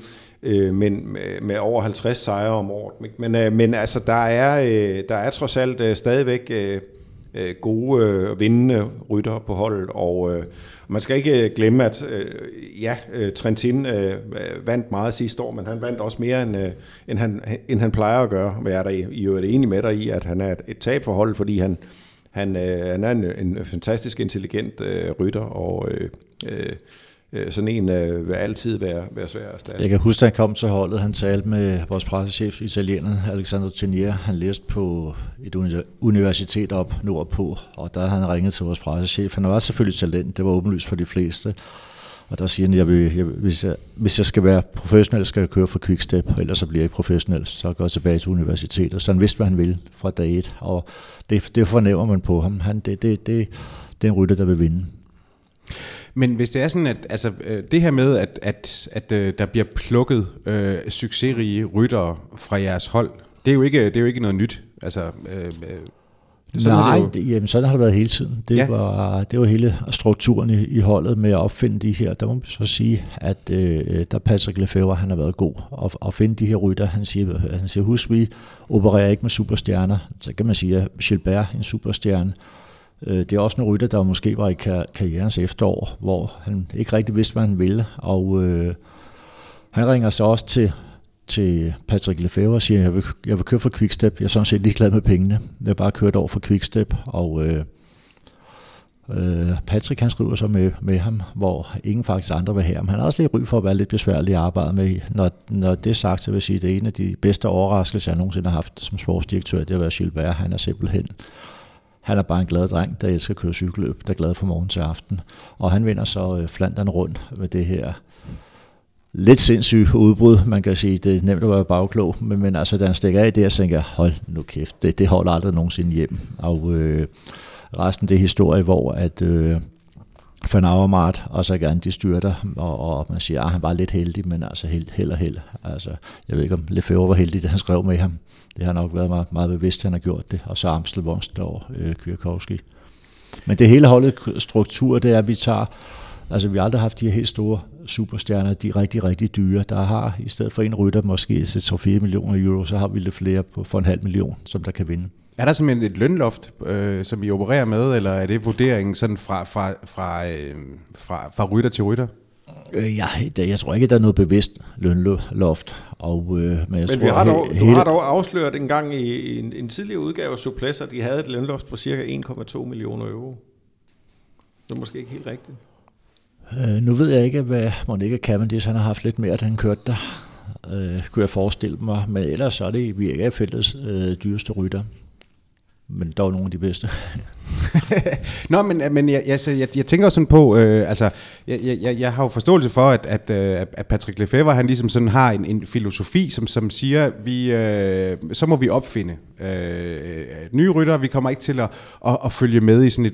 Men med over 50 sejre om året. Men altså, der er trods alt stadigvæk gode vindende rytter på holdet, og man skal ikke glemme, at Trentin vandt meget sidste år, men han vandt også mere, end han plejer at gøre. Men jeg er der i øvrigt enig med dig i, at han er et tab for holdet, fordi han er en fantastisk intelligent rytter, og sådan en vil altid være svær at erstatte. Jeg kan huske, da han kom til holdet, han talte med vores pressechef, italieneren Alessandro Tenier. Han læste på et universitet op nordpå, og der havde han ringet til vores pressechef. Han var selvfølgelig talent, det var åbenlyst for de fleste. Og der siger han, hvis jeg skal være professionel, skal jeg køre for Quickstep, ellers så bliver jeg ikke professionel, så går jeg tilbage til universitetet. Så han vidste, hvad han ville fra dag et, og det fornemmer man på ham. Det er en rytter, der vil vinde. Men hvis det er sådan, at altså, det her med, at der bliver plukket succesrige ryttere fra jeres hold, det er jo ikke noget nyt. Altså, sådan har det været hele tiden. Det var hele strukturen i holdet med at opfinde de her. Der må man så sige, at der Patrick Lefebvre, han har været god at finde de her rytter. Han siger, husk, vi opererer ikke med superstjerner. Så kan man sige, at Gilbert en superstjerne. Det er også en rytter, der måske var i karrierens efterår, hvor han ikke rigtig vidste, hvad han ville. Og han ringer så også til til Patrick Lefebvre og siger, at jeg vil køre for Quickstep. Jeg er sådan set ligeglad med pengene. Jeg har bare kørt over for Quickstep, og Patrick han skriver så med ham, hvor ingen faktisk andre vil have ham. Han har også lidt ry for at være lidt besværlig at arbejde med. Når det er sagt, så vil jeg sige, at det er en af de bedste overraskelser, jeg nogensinde har haft som sportsdirektør, det har været Gilbert. Han er simpelthen... Han er bare en glad dreng, der elsker at køre cykelløb, der er glad fra morgen til aften. Og han vinder så Flandern rundt med det her lidt sindssygt udbrud. Man kan sige, det er nemt at være bagklog, men altså, da han stikker af der, så tænker jeg, hold nu kæft, det holder aldrig nogensinde hjem. Og resten det er historie, hvor at Van Avermaet og så gerne de styrter, og man siger, at han var lidt heldig, men altså held og held. Altså, jeg ved ikke, om Lefebvre var heldig, da han skrev med ham. Det har nok været meget, meget bevidst, at han har gjort det. Og så Amstel, Vongst og Kwiatkowski. Men det hele holdet struktur, det er, at vi tager... Altså, vi har aldrig haft de her helt store superstjerner, de er rigtig, rigtig dyre. Der har, i stedet for en rytter, måske til 3-4 millioner euro, så har vi lidt flere for 0,5 million, som der kan vinde. Er der simpelthen et lønloft, som I opererer med, eller er det vurderingen sådan fra rytter til rytter? Jeg tror ikke, der er noget bevidst lønloft. Du har dog afsløret en gang i en tidligere udgave af Souplesse, at de havde et lønloft på cirka 1,2 millioner euro. Det er måske ikke helt rigtigt. Nu ved jeg ikke, hvad Monica Cavendish han har haft lidt mere, da han kørte der. Kunne jeg forestille mig. Men ellers så er det vi ikke er feltets dyreste rytter. Men der er nogle af de bedste. Nå, men jeg tænker sådan på, jeg har jo forståelse for, at Patrick Lefebvre, han ligesom sådan har en filosofi, som siger, så må vi opfinde nye ryttere, vi kommer ikke til at følge med i sådan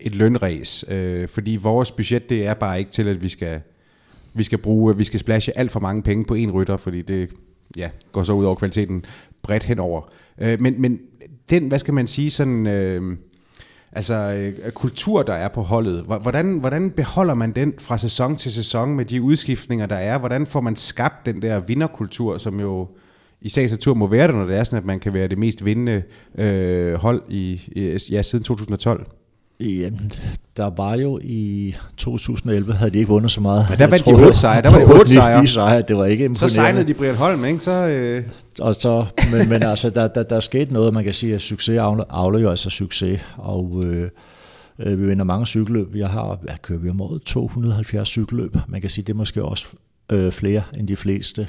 et lønræs, fordi vores budget, det er bare ikke til, at vi skal splashe alt for mange penge på én rytter, fordi det går så ud over kvaliteten bredt henover. Men den, hvad skal man sige, sådan kultur, der er på holdet. Hvordan beholder man den fra sæson til sæson med de udskiftninger, der er? Hvordan får man skabt den der vinderkultur, som jo i sagens natur må være der, når det er sådan, at man kan være det mest vindende hold siden 2012? Jamen, der var jo i 2011, havde de ikke vundet så meget. Men der vandt de 8 sejre. Det var ikke imponerende. Så signede de Brian Holm, ikke? Men altså, der skete noget, man kan sige, at succes afler jo altså succes. Og vi vinder mange cykelløb. Jeg kører vi om året 270 cykelløb. Man kan sige, det er måske også flere end de fleste.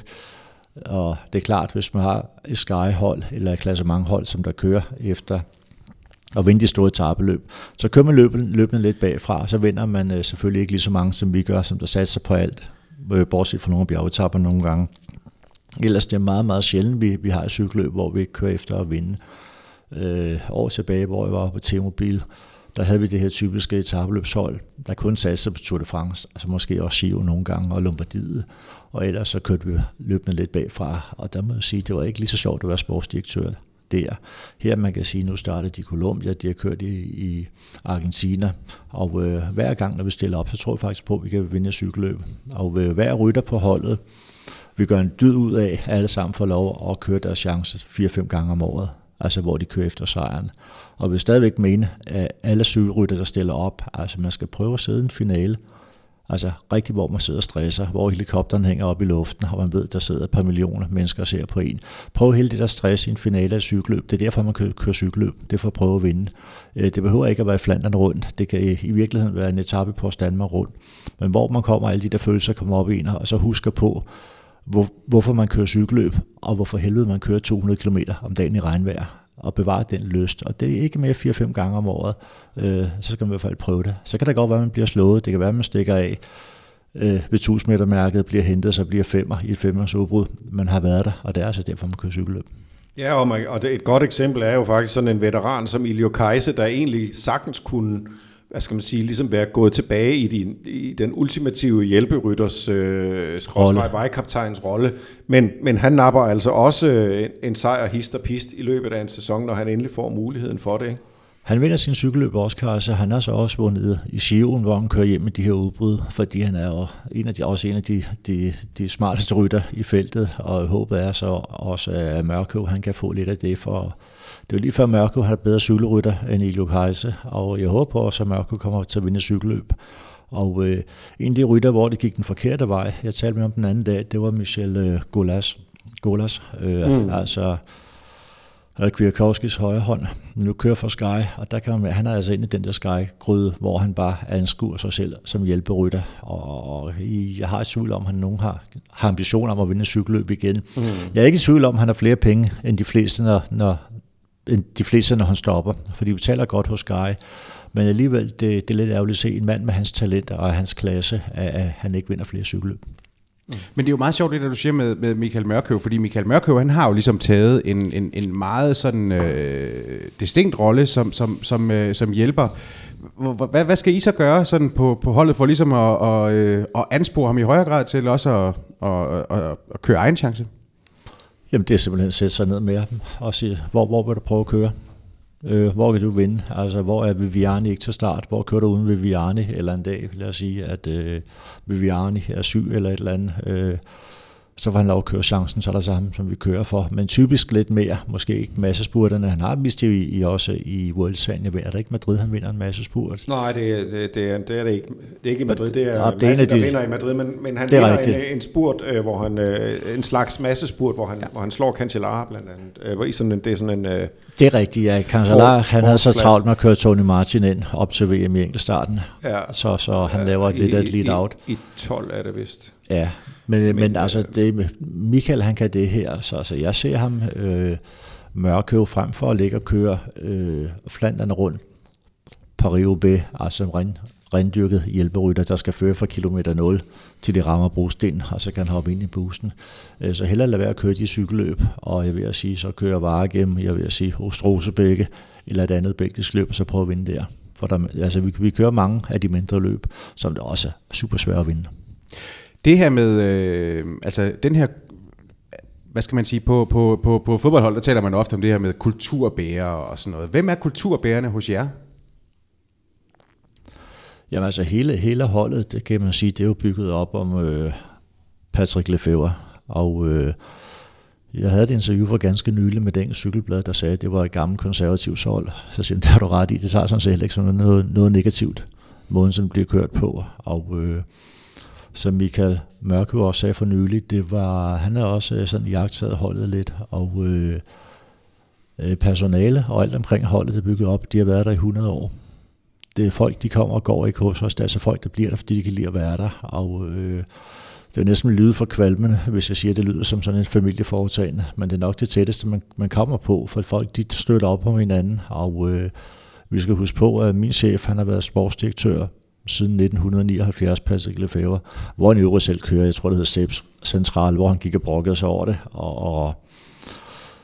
Og det er klart, hvis man har et Sky-hold eller et klassementhold, som der kører efter... og vinde de store etappeløb. Så kører man løbende lidt bagfra, så vinder man selvfølgelig ikke lige så mange, som vi gør, som der satser på alt, bortset fra nogle af bjergetapper nogle gange. Ellers det er meget, meget sjældent, vi har et cykelløb, hvor vi ikke kører efter at vinde. År tilbage, hvor jeg var på T-Mobile, der havde vi det her typiske etappeløbshold, der kun satser på Tour de France, altså måske også Giro nogle gange, og Lombardiet, og ellers så kørte vi løbende lidt bagfra, og der må jeg sige, det var ikke lige så sjovt at være sportsdirektør. Der. Her man kan sige, nu starter de i Colombia, de har kørt i Argentina, og hver gang, når vi stiller op, så tror jeg faktisk på, at vi kan vinde et cykelløb. Og hver rytter på holdet, vi gør en dyd ud af, alle sammen får lov at køre deres chance 4-5 gange om året, altså hvor de kører efter sejren. Og vi stadigvæk mene, at alle cykelrytter, der stiller op, altså man skal prøve at sidde i en finale, altså rigtig hvor man sidder og stresser, hvor helikopteren hænger op i luften, og man ved, der sidder et par millioner mennesker og ser på en. Prøv hele det der stress i en finale af cykelløb. Det er derfor, man kører cykelløb. Det er for at prøve at vinde. Det behøver ikke at være i Flandern rundt. Det kan i virkeligheden være en etape på Danmark rundt. Men hvor man kommer, alle de der følelser kommer op i en, og så husker på, hvorfor man kører cykelløb, og hvorfor helvede man kører 200 km om dagen i regnvejr. Og bevare den lyst, og det er ikke mere 4-5 gange om året, så skal man i hvert fald prøve det. Så kan det godt være, at man bliver slået, det kan være, at man stikker af ved 1000 meter mærket, bliver hentet, så bliver femmer i et femmers udbrud. Man har været der, og det er altså derfor, man kører cykelløb. Ja, og et godt eksempel er jo faktisk sådan en veteran som Iljo Kajse, der egentlig sagtens kunne, hvad skal man sige, ligesom være gået tilbage i den ultimative hjælperytters vejkaptajns rolle. Men han napper altså også en sejr hist og pist i løbet af en sæson, når han endelig får muligheden for det, ikke? Han vinder sin cykelløb også, Kajsa. Han har så også vundet i Giroen, hvor han kører hjem med de her udbrud, fordi han er jo en af de smarteste rytter i feltet, og håbet er så også, at Mørkø, han kan få lidt af det for... Det er lige før Mørkø har bedre cykelrytter end Iljo Kajse, og jeg håber også, at Mørkø kommer til at vinde cykelløb. Og en af de rytter, hvor det gik den forkerte vej, jeg talte med om den anden dag, det var Michel Goulas. Golas, altså Kwiatkowskis højre hånd, nu kører for Sky, og der kan man, han er altså inde i den der Sky-gryde, hvor han bare anskuer sig selv som hjælperytter, og jeg har i tvivl om, at han nogen har ambitioner om at vinde cykelløb igen. Mm. Jeg er ikke i tvivl om, at han har flere penge, end de fleste, når han stopper, for de betaler godt hos Sky, men alligevel, det er lidt ærgerligt at se en mand med hans talent og hans klasse, at han ikke vinder flere cykelløb. Men det er jo meget sjovt det, der du siger med Michael Mørkøv, fordi Michael Mørkøv, han har jo ligesom taget en meget sådan distinkt rolle som hjælper. Hvad skal I så gøre sådan på holdet for ligesom at anspore ham i højere grad til også at køre egen chance? Jamen det er simpelthen at sætte sig ned med ham og sige, hvor vil du prøve at køre? Hvor kan du vinde? Altså, hvor er Viviani ikke til start? Hvor kører du uden Viviani? Eller en dag, lad os sige, at Viviani er syg eller et eller andet. Så får han lov at køre chancen, så er der sammen, som vi kører for. Men typisk lidt mere, måske ikke massespurterne. Han har vist det også i World-serien. Er det ikke Madrid, han vinder en massespurt? Nej, det er det ikke. Det er ikke i Madrid, det er Madsen, der vinder i Madrid. Men han vinder en spurt, hvor han, en slags massespurt, hvor han slår Cancellara blandt andet. Det er sådan en... Det er rigtigt, ja. Cancellara, han havde så travlt med at køre Tony Martin ind op til VM i enkeltstarten. Ja. Så han laver lidt af et lead-out. I 12 er det vist. Ja, men altså, det, Michael han kan det her, så jeg ser ham Mørkø frem for at ligge og køre Flandern rundt Paris-Roubaix, altså en rendyrket hjælperytter, der skal føre fra kilometer 0 til det rammer brosten, og så kan han hoppe ind i bussen. Så hellere lade være at køre de cykelløb, og jeg vil sige, så kører Vare gennem, jeg vil sige, Ostrosebække eller et andet belgisk løb, og så prøve at vinde der. For der, altså, vi kører mange af de mindre løb, som det også er super svært at vinde. Det her med, altså den her, hvad skal man sige, på fodboldhold, der taler man ofte om det her med kulturbærere og sådan noget. Hvem er kulturbærerne hos jer? Jamen altså hele holdet, det kan man sige, det er jo bygget op om Patrick Lefevre. Og jeg havde et interview for ganske nylig med den cykelblad, der sagde, at det var et gammelt konservativt hold. Så siger jeg, det har du ret i, det tager sådan set ikke sådan noget negativt, måden som bliver kørt på. Og... som Michael Mørkø også sagde for nylig, han er også sådan jagtet holdet lidt, og personale og alt omkring holdet, der bygget op, de har været der i 100 år. Det er folk, de kommer og går ikke hos os, det er altså folk, der bliver der, fordi de kan lide at være der, og det er næsten lyde for kvalmende, hvis jeg siger, at det lyder som sådan en familieforetagende, men det er nok det tætteste, man kommer på, for folk, de støtter op om hinanden, og vi skal huske på, at min chef, han har været sportsdirektør siden 1979, Patrick Lefevre, hvor han i øvrigt selv kører, jeg tror det hedder Seps Central, hvor han gik og brokkede sig over det,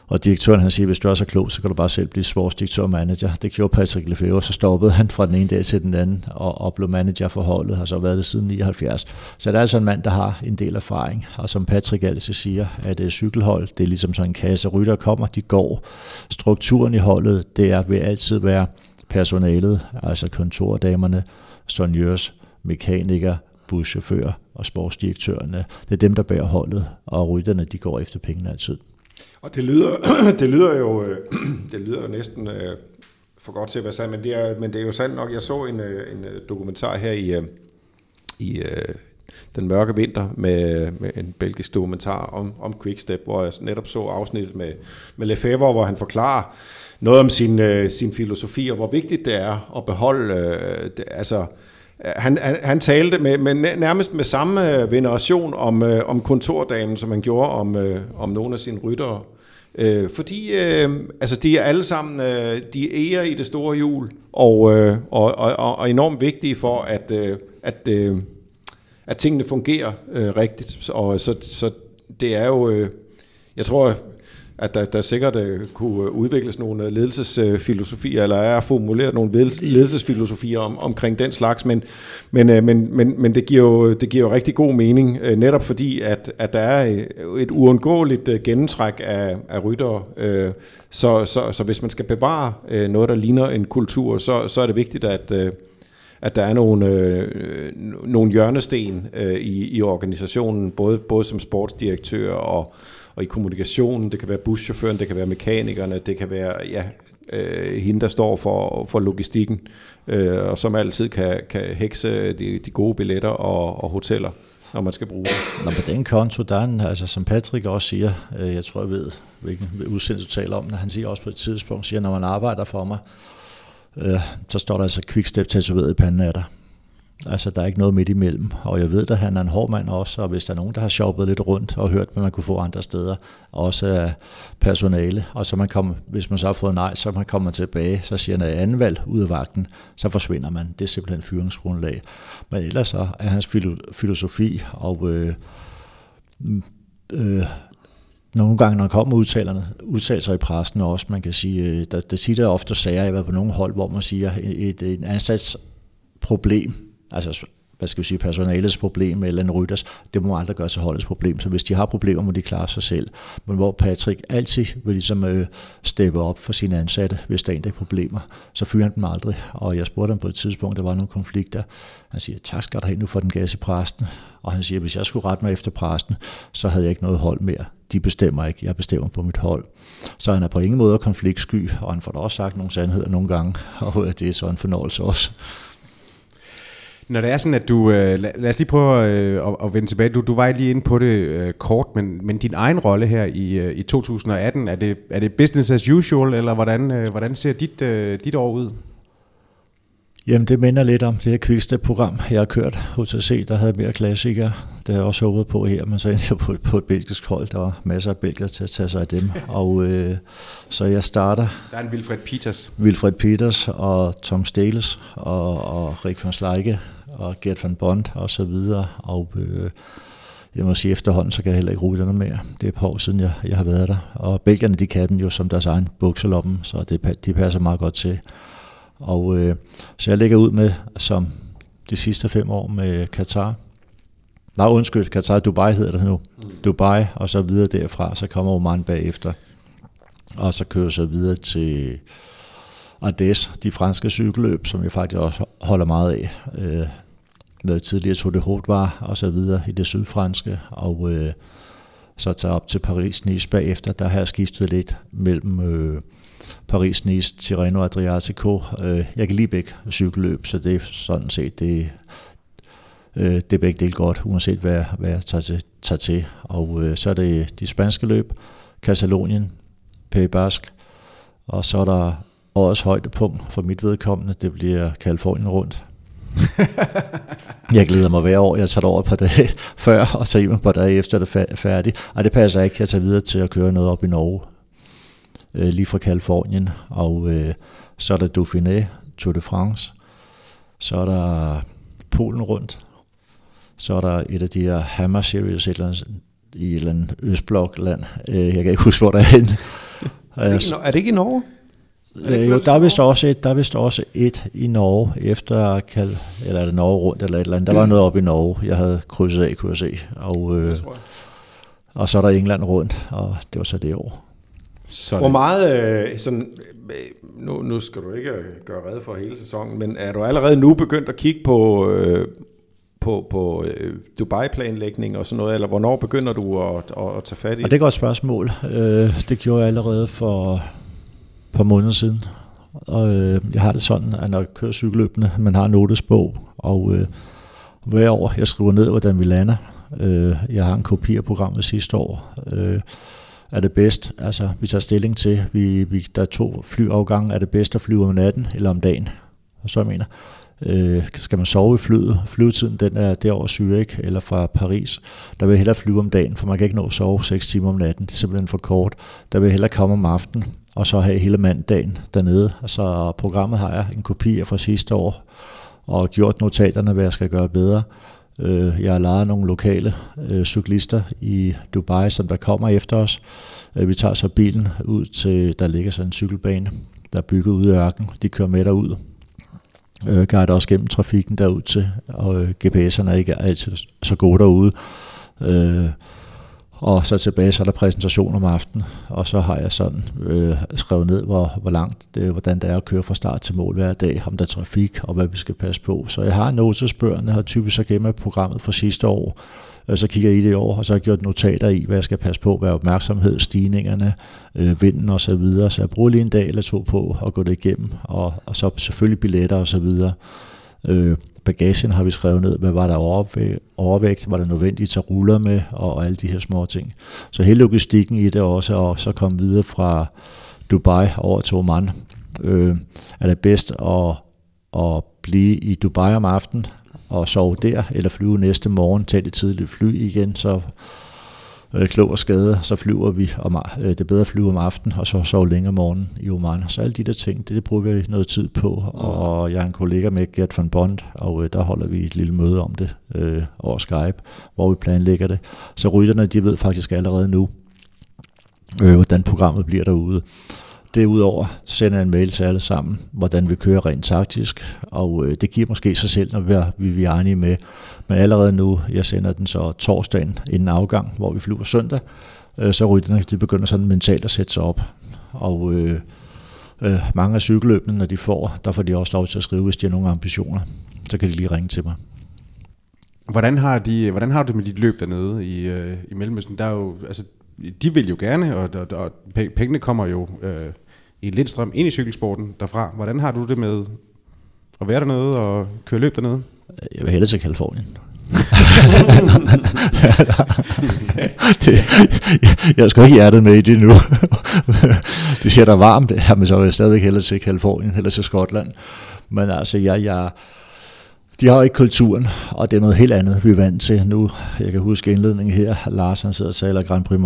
og direktøren han siger, hvis du er så klog, så kan du bare selv blive sportsdirektør og manager. Det gjorde Patrick Lefevre, så stoppede han fra den ene dag til den anden, og blev manager for holdet, har så været det siden 79. Så der er altså en mand, der har en del erfaring, og som Patrick altid siger, at cykelhold, det er ligesom sådan en kasse, rytter kommer, de går. Strukturen i holdet, det vil altid være personalet, altså kontordamerne, soigneurs, mekanikere, buschauffører og sportsdirektørerne. Det er dem, der bærer holdet, og rytterne, de går efter pengene altid. Og det lyder jo næsten for godt til at være sandt, men det er jo sandt nok. Jeg så en dokumentar her i den mørke vinter med en belgisk dokumentar om Quickstep, hvor jeg netop så afsnittet med Lefevre, hvor han forklarer noget om sin filosofi, og hvor vigtigt det er at beholde... Han talte nærmest med samme veneration om kontordagen, som han gjorde om nogle af sine ryttere. Fordi de er alle sammen de ærer i det store hjul, og enormt vigtige for, at tingene fungerer rigtigt. Og så det er jo... jeg tror... at der sikkert kunne udvikles nogle ledelsesfilosofier, eller er formuleret nogle ledelsesfilosofier omkring den slags, men det giver jo rigtig god mening, netop fordi, at der er et uundgåeligt gennemtræk af ryttere, så hvis man skal bevare noget, der ligner en kultur, så er det vigtigt, at der er nogle hjørnesten i organisationen, både som sportsdirektør og i kommunikationen, det kan være buschaufføren, det kan være mekanikerne, det kan være hende, der står for logistikken, og som altid kan hekse de gode billetter og hoteller. når man skal bruge det. Nå, på den konto, der er en, altså som Patrick også siger, jeg tror jeg ved, hvilken udsendelse du taler om, når han siger også på et tidspunkt, siger, når man arbejder for mig, så står der altså Quickstep tatoveret i panden af dig. Altså, der er ikke noget midt imellem. Og jeg ved, at han er en hård mand også, og hvis der er nogen, der har shoppet lidt rundt og hørt, hvad man kunne få andre steder, også af personale, og så man kommer, hvis man så har fået nej, så man kommer tilbage, så siger han, at anden valg ud af vagten, så forsvinder man. Det er simpelthen fyringsgrundlag. Men ellers så er hans filosofi, og nogle gange, når han kommer udtalelser i pressen også, man kan sige, der siger der ofte sager, jeg har på nogle hold, hvor man siger, en ansats problem, altså hvad skal vi sige, personalets problem eller en rytters, det må aldrig gøre til holdets problem, så hvis de har problemer, må de klare sig selv, men hvor Patrick altid vil ligesom steppe op for sine ansatte, hvis der er problemer, så fyrer han dem aldrig, og jeg spurgte ham på et tidspunkt, der var nogle konflikter, han siger, tak skal der hen nu for den gas i præsten, og han siger, hvis jeg skulle rette mig efter præsten, så havde jeg ikke noget hold mere, de bestemmer ikke, jeg bestemmer på mit hold. Så han er på ingen måde konfliktsky, og han får da også sagt nogle sandheder nogle gange, og det er så en fornøjelse også. Når det er sådan, at du, lad os lige prøve at vende tilbage, du var lige inde på det kort, men din egen rolle her i 2018, er det business as usual, eller hvordan ser dit år ud? Jamen det minder lidt om det her Quickstep-program, jeg har kørt. HTC, der havde mere klassikere, det har jeg også håbet på her, men så endte jeg på et belgisk hold, der var masser af belgere til at tage sig af dem. Og så jeg starter... Der er en Wilfred Peters og Tom Steles og Rik van Slyke og Gert van Bond og så videre. Og jeg må sige efterhånden, så kan jeg heller ikke rytterne mere. Det er et par år siden, jeg har været der. Og belgierne, de kan dem jo som deres egen bukseloppen, så de passer meget godt til. Og så jeg lægger ud med, som de sidste 5 år med Qatar. Nej, undskyld, Qatar, Dubai hedder det nu. Dubai, og så videre derfra, så kommer Oman bagefter. Og så kører jeg så videre til Ardes, de franske cykelløb, som jeg faktisk også holder meget af. Været tidligere Tour de Haute var, og så videre i det sydfranske. Og så tager jeg op til Paris-Nice bagefter. Der har jeg skiftet lidt mellem... Paris, Nice, Tirreno, Adriatico. Jeg kan lige begge cykelløb, så det er sådan set, det er begge dele godt, uanset hvad jeg tager til. Og så er det de spanske løb, Katalonien, Pays Basque, og så er der årets højdepunkt for mit vedkommende, det bliver Californien rundt. Jeg glæder mig hver år, jeg tager det over et par dage før, og tager mig et par dage efter, det er færdigt. Og det passer ikke, jeg tager videre til at køre noget op i Norge. Lige fra Californien, og så er der Dauphiné, Tour de France, så er der Polen rundt, så er der et af de her Hammer Series i et eller andet østblokland, jeg kan ikke huske, hvor der er henne. Er det ikke i Norge? Jo, der er vist også et i Norge, efter eller er det Norge rundt, eller et eller andet, der var noget op i Norge, jeg havde krydset af, kunne jeg se, og, og så er der England rundt, og det var så det år. Sådan. Hvor meget, sådan, nu skal du ikke gøre rede for hele sæsonen, men er du allerede nu begyndt at kigge på Dubai-planlægning og sådan noget, eller hvornår begynder du at tage fat i det? Det er et godt spørgsmål. Det gjorde jeg allerede for et par måneder siden. Og jeg har det sådan, at når jeg kører cykelløbende, man har en notesbog, og hver år jeg skriver ned, hvordan vi lander. Jeg har en kopi af programmet sidste år. Er det bedst? Altså, vi tager stilling til, der er 2 flyafgange, er det bedst at flyve om natten eller om dagen? Og så jeg mener, skal man sove i flyet? Flyvetiden, den er derovre Zürich eller fra Paris. Der vil jeg hellere flyve om dagen, for man kan ikke nå at sove 6 timer om natten. Det er simpelthen for kort. Der vil jeg hellere komme om aftenen, og så have hele mandagen dernede. Så altså, programmet har jeg en kopi af fra sidste år, og gjort notaterne, hvad jeg skal gøre bedre. Jeg har lejet nogle lokale cyklister i Dubai, som der kommer efter os. Vi tager så bilen ud til, der ligger sådan en cykelbane, der er bygget ude i ørkenen. De kører med derud. Guider også gennem trafikken derud til, og GPS'erne er ikke altid så gode derude. Og så tilbage, så er der præsentation om aftenen, og så har jeg sådan skrevet ned, hvor langt, hvordan det er at køre fra start til mål hver dag, om der er trafik, og hvad vi skal passe på. Så jeg har notesbøgerne, har typisk så gennem programmet fra sidste år, så kigger jeg i det år, og så har jeg gjort notater i, hvad jeg skal passe på, hvad er opmærksomhed, stigningerne, vinden osv., så jeg bruger lige en dag eller 2 på at gå det igennem, og så selvfølgelig billetter osv., Bagagen har vi skrevet ned, hvad var der overvægt, var der nødvendigt at tage ruller med, og alle de her små ting. Så hele logistikken i det også, og så komme videre fra Dubai over til Oman. Er det bedst at blive i Dubai om aftenen og sove der, eller flyve næste morgen, tage det tidlige fly igen, så klog og skade, så flyver vi det er bedre at flyve om aftenen, og så sove længere morgen i Oman. Så alle de der ting, det bruger vi noget tid på, og jeg har en kollega med, Gert van Bond, og der holder vi et lille møde om det over Skype, hvor vi planlægger det. Så rytterne, de ved faktisk allerede nu, hvordan programmet bliver derude. Derudover sender jeg en mail til alle sammen, hvordan vi kører rent taktisk, og det giver måske sig selv, når vi har Viviani med. Men allerede nu, jeg sender den så torsdagen inden afgang, hvor vi flyver søndag, så rytterne, de begynder sådan mentalt at sætte sig op. Og mange af cykelløbene, når de får, der får de også lov til at skrive, hvis de har nogle ambitioner. Så kan de lige ringe til mig. Hvordan har du med dit løb dernede i Mellemøsten? Der er jo... Altså de vil jo gerne, og pengene kommer jo i Lindstrøm ind i cykelsporten derfra. Hvordan har du det med at være dernede og køre løb dernede? Jeg vil hellere til Kalifornien. Jeg har sgu ikke hjertet med i det nu. Det siger der varmt, men så vil jeg stadigvæk hellere til Kalifornien, eller til Skotland. Men altså, de har ikke kulturen, og det er noget helt andet, vi er vant til nu. Jeg kan huske indledningen her. Lars, han sidder og taler Grand Prix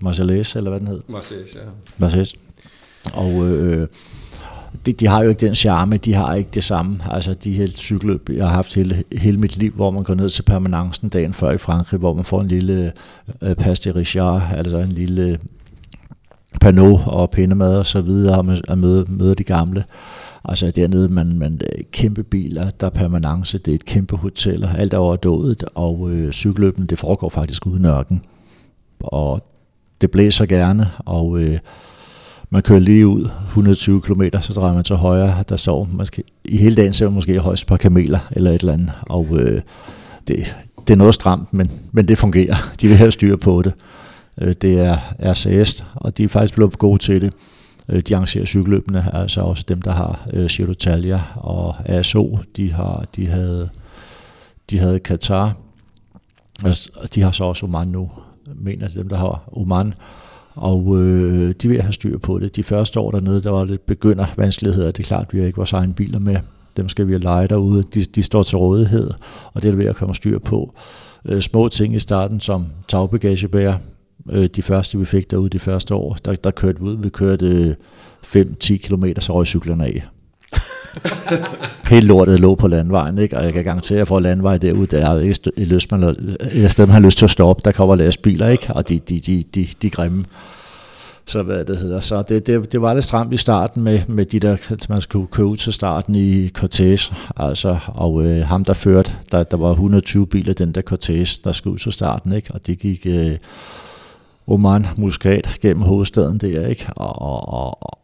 Marseillaise, eller hvad den hed? Marseillaise, ja. Marseillaise. Og de har jo ikke den charme, de har ikke det samme. Altså de her cykelløb, jeg har haft hele mit liv, hvor man går ned til permanencen dagen før i Frankrig, hvor man får en lille pâte de Richard, altså en lille panneau og pindemad og så videre, og møder de gamle. Altså dernede, man kæmpe biler, der er permanence, det er et kæmpe hotel, og alt er overdået, og cykelløbene, det foregår faktisk uden ørken. Og det blæser gerne, og man kører lige ud 120 km, så drejer man til højre, der står måske, i hele dagen ser man måske højst par kameler, eller et eller andet, og det er noget stramt, men det fungerer. De vil have styr på det. Det er RCS, og de er faktisk blevet gode til det. De arrangerer cykelløbene, altså også dem, der har Giro d'Italia og ASO, de havde Qatar, altså, de har så også Oman nu, mener dem, der har Oman, og de vil have styr på det. De første år dernede, der var lidt begyndervanskeligheder, det er klart, vi har ikke vores egne biler med, dem skal vi have leje derude, de står til rådighed, og det er ved at komme styr på. Små ting i starten, som tagbagagebærer. De første, vi fik derude de første år, der kørte vi ud. Vi kørte 5-10 kilometer, så røg cyklerne af. Helt lortet lå på landvejen, ikke? Og jeg kan garantere, at jeg får landvej derude, der er ikke et sted, man har lyst til at stoppe. Der kommer lastbiler, ikke? Og de grimme. Så hvad det hedder. Så det var lidt stramt i starten med de der, man skulle køre ud til starten i cortege, altså, og ham der førte, der var 120 biler, den der cortege, der skulle ud til starten, ikke? Og det gik... Oman, Muscat, gennem hovedstaden der, ikke? Og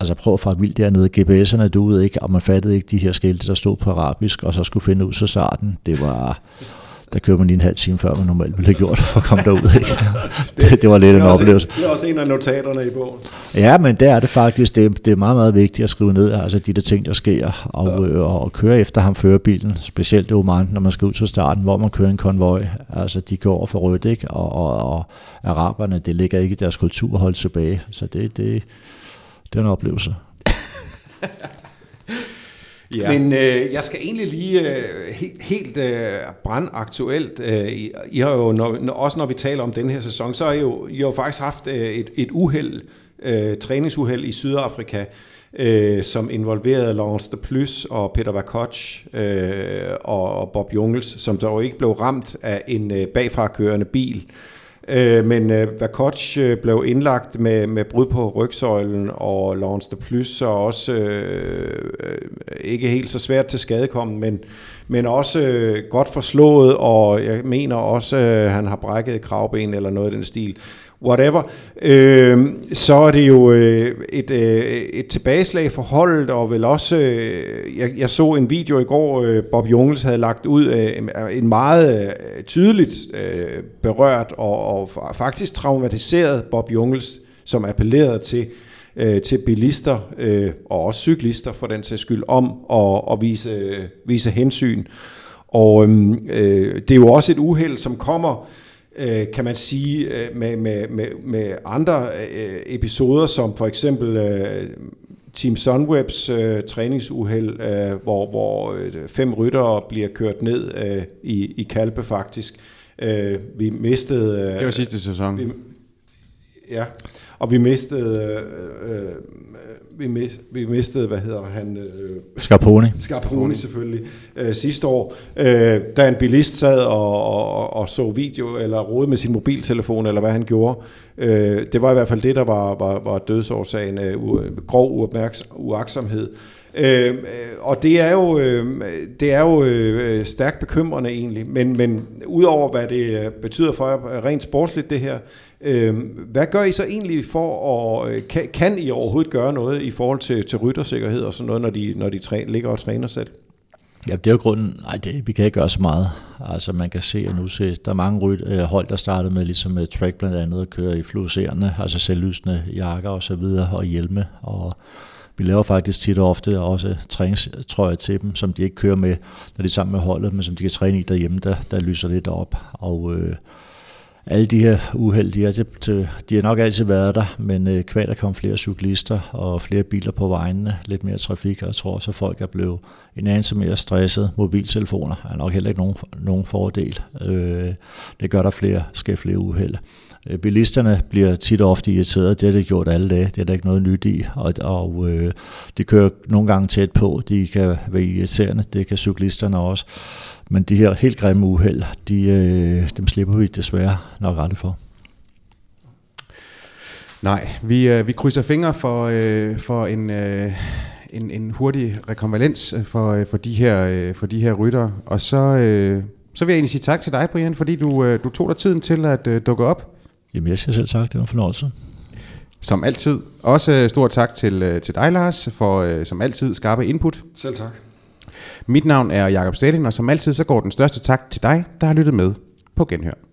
altså prøv at fare vildt dernede. GPS'erne duede ikke, og man fattede ikke de her skilte, der stod på arabisk, og så skulle finde ud til starten. Det var... Der kører man lige en halv time før, man normalt ville have gjort for at komme derud, ikke? Det var lidt en oplevelse. Det er også en af notaterne i bogen. Ja, men der er det faktisk, det er meget, meget vigtigt at skrive ned, altså de der ting, der sker, og køre efter ham, førerbilen, specielt i Oman, når man skal ud til starten, hvor man kører en konvoj, altså de går over for rødt, ikke? Og araberne, det ligger ikke i deres kultur at holde tilbage, så det er en oplevelse. Ja. Men jeg skal egentlig lige helt brandaktuelt, I har jo, også når vi taler om den her sæson, så har I jo faktisk haft et uheld, træningsuheld i Sydafrika, som involverede Laurens De Plus og Peter Vakoc og Bob Jungels, som dog ikke blev ramt af en bagfrakørende bil. Men Vakoc blev indlagt med brud på rygsøjlen, og Laurens De Plus er også ikke helt så svært til skadekommen, men også godt forslået, og jeg mener også, han har brækket kravben eller noget i den stil. Whatever. Så er det jo et tilbageslag for holdet, og vel også, jeg så en video i går, Bob Jungels havde lagt ud, en meget tydeligt berørt og faktisk traumatiseret Bob Jungels, som appellerede til til bilister og også cyklister for den sags skyld om at vise hensyn. Og det er jo også et uheld, som kommer, kan man sige, med andre episoder, som for eksempel Team Sunwebs træningsuheld, hvor 5 ryttere bliver kørt ned i Kalpe faktisk. Vi mistede... det var sidste sæson. Ja, og vi mistede hvad hedder han? Scarponi selvfølgelig sidste år, da en bilist sad og så video eller rodede med sin mobiltelefon eller hvad han gjorde. Det var i hvert fald det, der var dødsårsagen, grov uagtsomhed. Og det er jo stærkt bekymrende egentlig, men udover hvad det betyder for jer rent sportsligt det her, hvad gør I så egentlig for at, kan I overhovedet gøre noget i forhold til ryttersikkerhed og sådan noget, når de ligger og træner selv? Ja, det er jo grunden. Nej, vi kan ikke gøre så meget. Altså man kan se, at nu ses der er mange hold, der startede med ligesom track blandt andet at køre i fluorescerende, altså selvlysende jakker og så videre og hjelme, og vi laver faktisk tit og ofte også træningstrøjer til dem, som de ikke kører med, når de er sammen med holdet, men som de kan træne i derhjemme, der lyser lidt op. Og alle de her uheld, de har nok altid været der, men kvad der kom flere cyklister og flere biler på vejene, lidt mere trafik, og jeg tror også, at folk er blevet en anelse mere stresset. Mobiltelefoner er nok heller ikke nogen fordel. Det gør der flere uheld. Bilisterne bliver tit og ofte irriteret, det har det gjort alle dage, det er der ikke noget nyt i, og de kører nogle gange tæt på, de kan være irriterende, det kan cyklisterne også, men de her helt grimme uheld, dem slipper vi desværre nok aldrig for. Nej, vi krydser fingre for en hurtig rekonvalens for de her ryttere, og så vil jeg egentlig sige tak til dig, Brian, fordi du tog dig tiden til at dukke op. Jamen, jeg skal selv tak. Det var en fornøjelse. Som altid. Også stor tak til dig, Lars, for som altid skarpe input. Selv tak. Mit navn er Jacob Staehelin, og som altid så går den største tak til dig, der har lyttet med. På genhør.